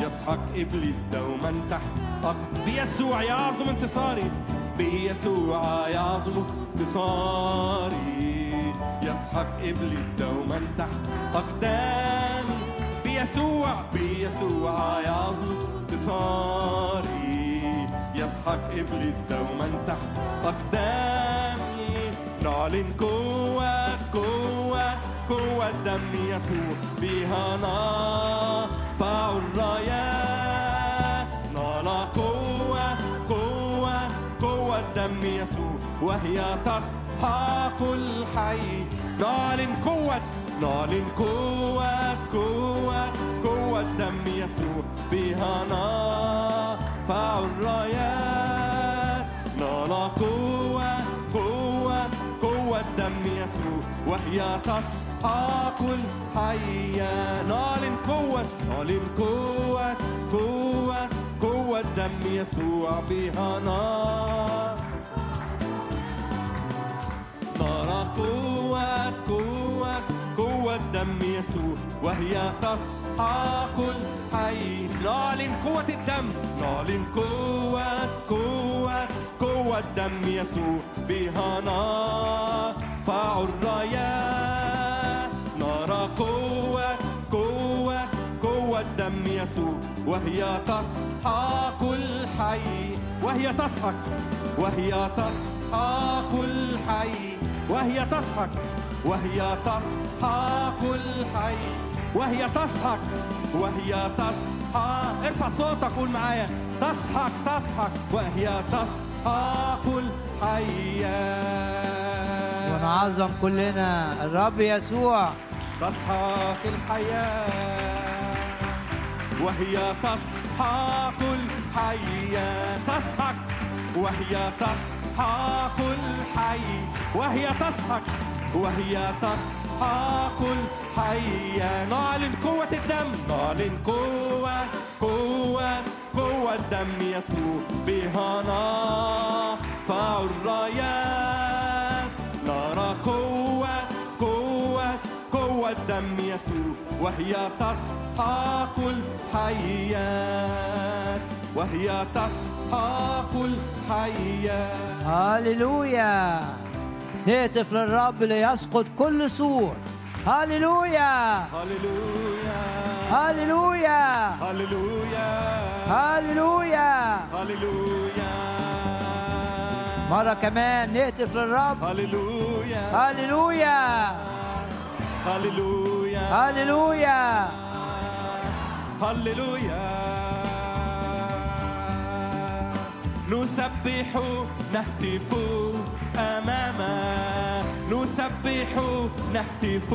يسحق إبليس دوما تحت أقدامي بيسوع يعظم انتصاري بيسوع يعظم انتصاري يسحق إبليس دوما تحت أقدامي بيسوع يعظم انتصاري يسحق إبليس دوما تحت أقدامي نعلن قوة دم يسوع بها نرفع الرايات نرى قوة دم يسوع وهي تسحق الحي نعلن قوة دم يسوع بها نرفع الرايات نرى قوة دم يسوع وهي تسحق الحي نعلن قوة دم يسوع بها نرى قوة دم يسوع وهي تسحق الحي نعلن قوة الدم نعلن قوة دم يسوع بها نرفع الرايات نرى قوة دم يسوع وهي تسحق الحي وهي تسحق ارفع صوتك قول معايا تسحق وهي تسحق الحي ونعظم كلنا الرب يسوع تسحق الحياة وهي تسحق الحياة تسحق وهي تسحق الحي وهي تسحق كل حية. نعلن قوة الدم، نعلن قوة قوة قوة الدم. يسوع بها نرفع الرايات، نرى قوة قوة قوة الدم يسوع، وهي تصحى كل حية، وهي تصحى كل حية. هاليلويا، نهتف للرب ليسقط كل سور. هاليلويا هاليلويا هاليلويا هاليلويا هاليلويا هاليلويا. مرة كمان نهتف للرب. هاليلويا هاليلويا هاليلويا هاليلويا هاليلويا. نسبح نهتف أمامه، نسبح نهتف.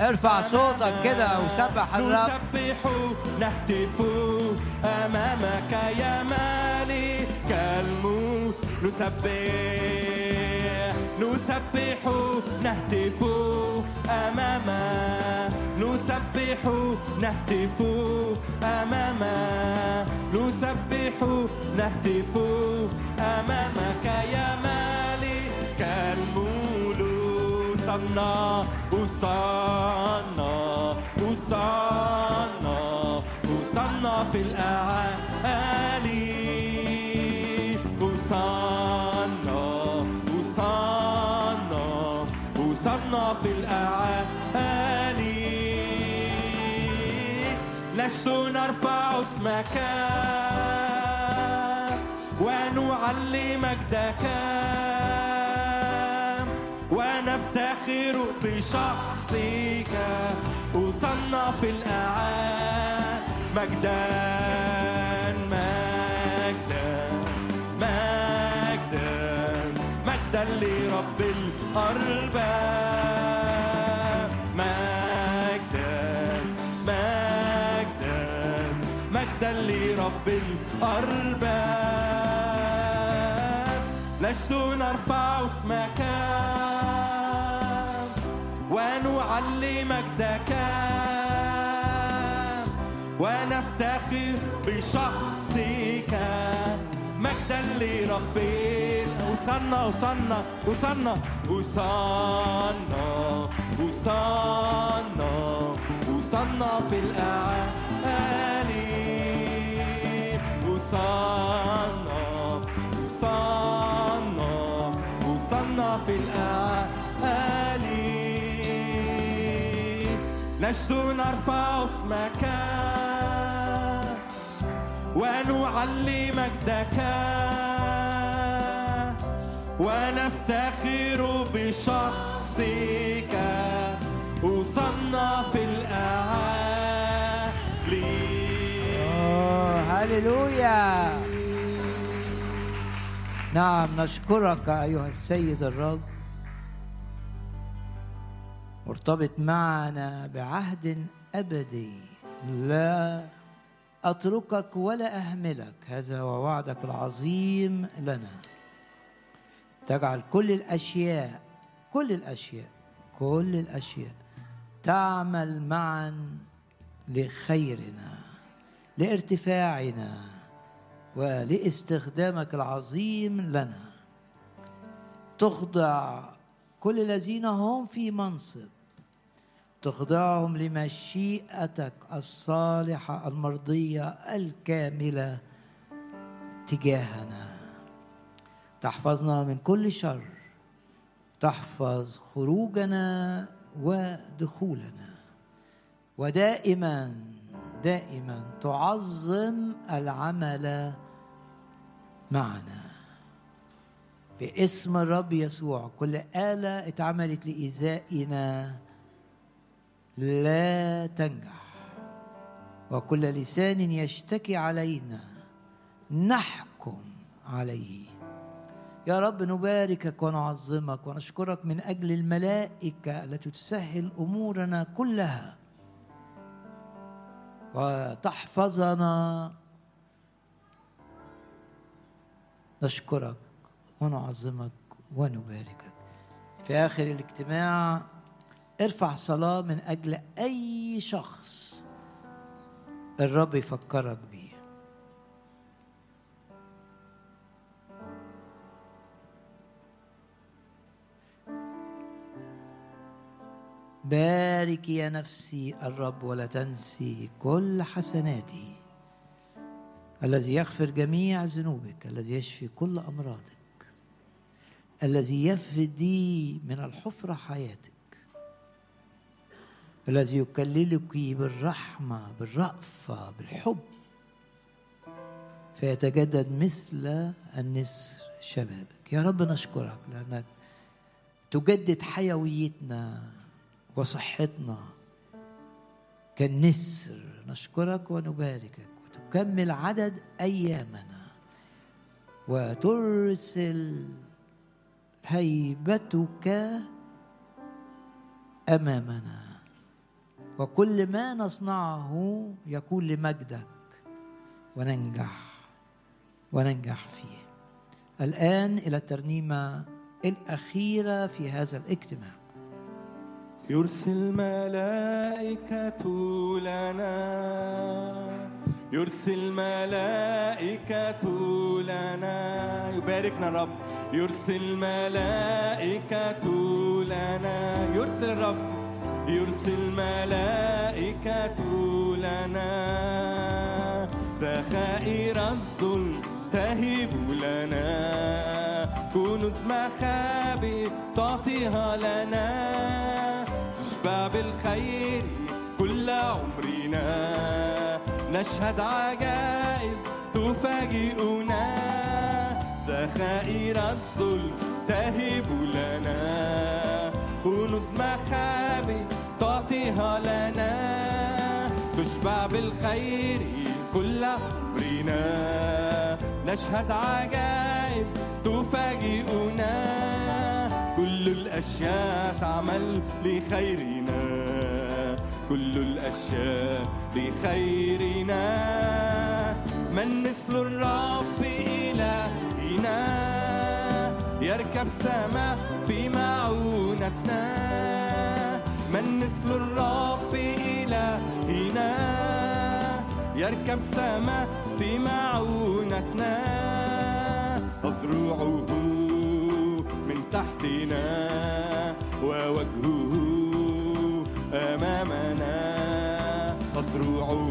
ارفع صوتك كده وسبح الرب. نسبح نهتف أمامك يا مالك الموت. نسبح نسبح نهتف أمامه، نسبح نهتف أمامه، نسبح نهتف أمامك يا مالك الملوك. صنّا وصنّا وصنّا وصنّا في الأعالي، وصنّا وصنّا وصنّا في الأعالي. نشد نرفع اسمك ونعلي مجدك، ونفتخر بشخصك. وصنّا في الأعالي مجدا مجدا مجدا مجدا لرب الأرباب. مجدا مجدا مجدا لرب الأرباب. نشد نرفع اسمك ونعلي مجدك، ونفتخر بشخصك. مجدا لرب وصنّا وصنّا وصنّا وصنّا وصنّا وصنّا في الأعالي. وصنّا وصنّا في الأعالي. نشد نرفع اسمك ونعلي مجدك، ونفتخر بشخصك. وصنّا في الأعالي. هاليلويا. نعم نشكرك أيها السيد الرب، مرتبط معنا بعهد أبدي. لا أتركك ولا أهملك، هذا هو وعدك العظيم لنا. تجعل كل الأشياء تعمل معا لخيرنا، لارتفاعنا، ولإستخدامك العظيم لنا. تخضع كل الذين هم في منصب، تخضعهم لمشيئتك الصالحة المرضية الكاملة تجاهنا. تحفظنا من كل شر، تحفظ خروجنا ودخولنا، ودائما دائما تعظم العمل معنا. باسم الرب يسوع كل آلة اتعملت لإيذائنا لا تنجح، وكل لسان يشتكي علينا نحكم عليه. يا رب نباركك ونعظمك ونشكرك من أجل الملائكة التي تسهل أمورنا كلها وتحفظنا. نشكرك ونعظمك ونباركك. في آخر الاجتماع ارفع صلاة من أجل أي شخص الرب يفكرك بيه. بارك يا نفسي الرب ولا تنسي كل حسناتي، الذي يغفر جميع ذنوبك، الذي يشفي كل أمراضك، الذي يفدي من الحفرة حياتك، الذي يكللك بالرحمة بالرأفة بالحب فيتجدد مثل النسر شبابك. يا رب نشكرك لأنك تجدد حيويتنا وصحتنا كالنسر. نشكرك ونباركك، وتكمل عدد أيامنا وترسل هيبتك أمامنا، وكل ما نصنعه يكون لمجدك وننجح فيه. الآن إلى الترنيمة الأخيرة في هذا الاجتماع. يرسل ملائكة لنا، يرسل ملائكة لنا، يباركنا الرب. يرسل ملائكة لنا، يرسل الرب، يرسل ملائكة لنا، ذخائر الظلم تهب لنا، كنوز مخابئ تعطيها لنا، تشبع بالخير كل عمرنا، نشهد عجائب تفاجئنا، ذخائر الظلم تهب لنا، كنوز مخابئ تعطيها لنا، تشبع بالخير كل عمرنا، نشهد عجائب تفاجئنا، كل الأشياء تعمل لخيرنا، كل الأشياء لخيرنا، من مثل الرب إلهنا، يركب سما في معونتنا، من مثل الرب إلهنا، يركب سما في معونتنا، أزرعه من تحتنا ووجهه أمامنا، أزرعه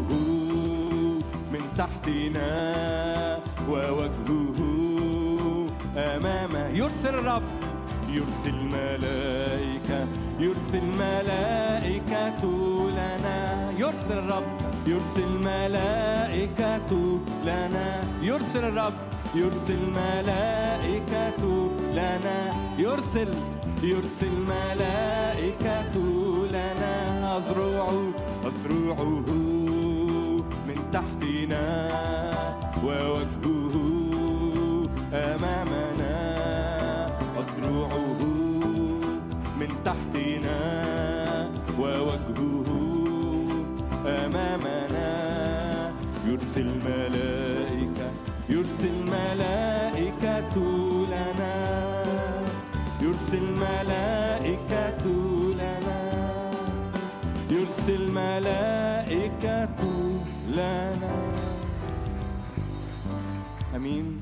من تحتنا ووجهه أمامه. يرسل الرب، يرسل ملائكة، يرسل ملائكة لنا، يرسل الرب، يرسل ملائكة لنا، يرسل الرب، يرسل ملائكة لنا، يرسل ملائكة لنا، أزرعه من تحتنا ووجهه أمامنا، أزرعه من تحتنا ووجهه أمامنا، يرسل ملائكة لنا، يرسل ملائكة لنا، يرسل ملائكة لنا. آمين.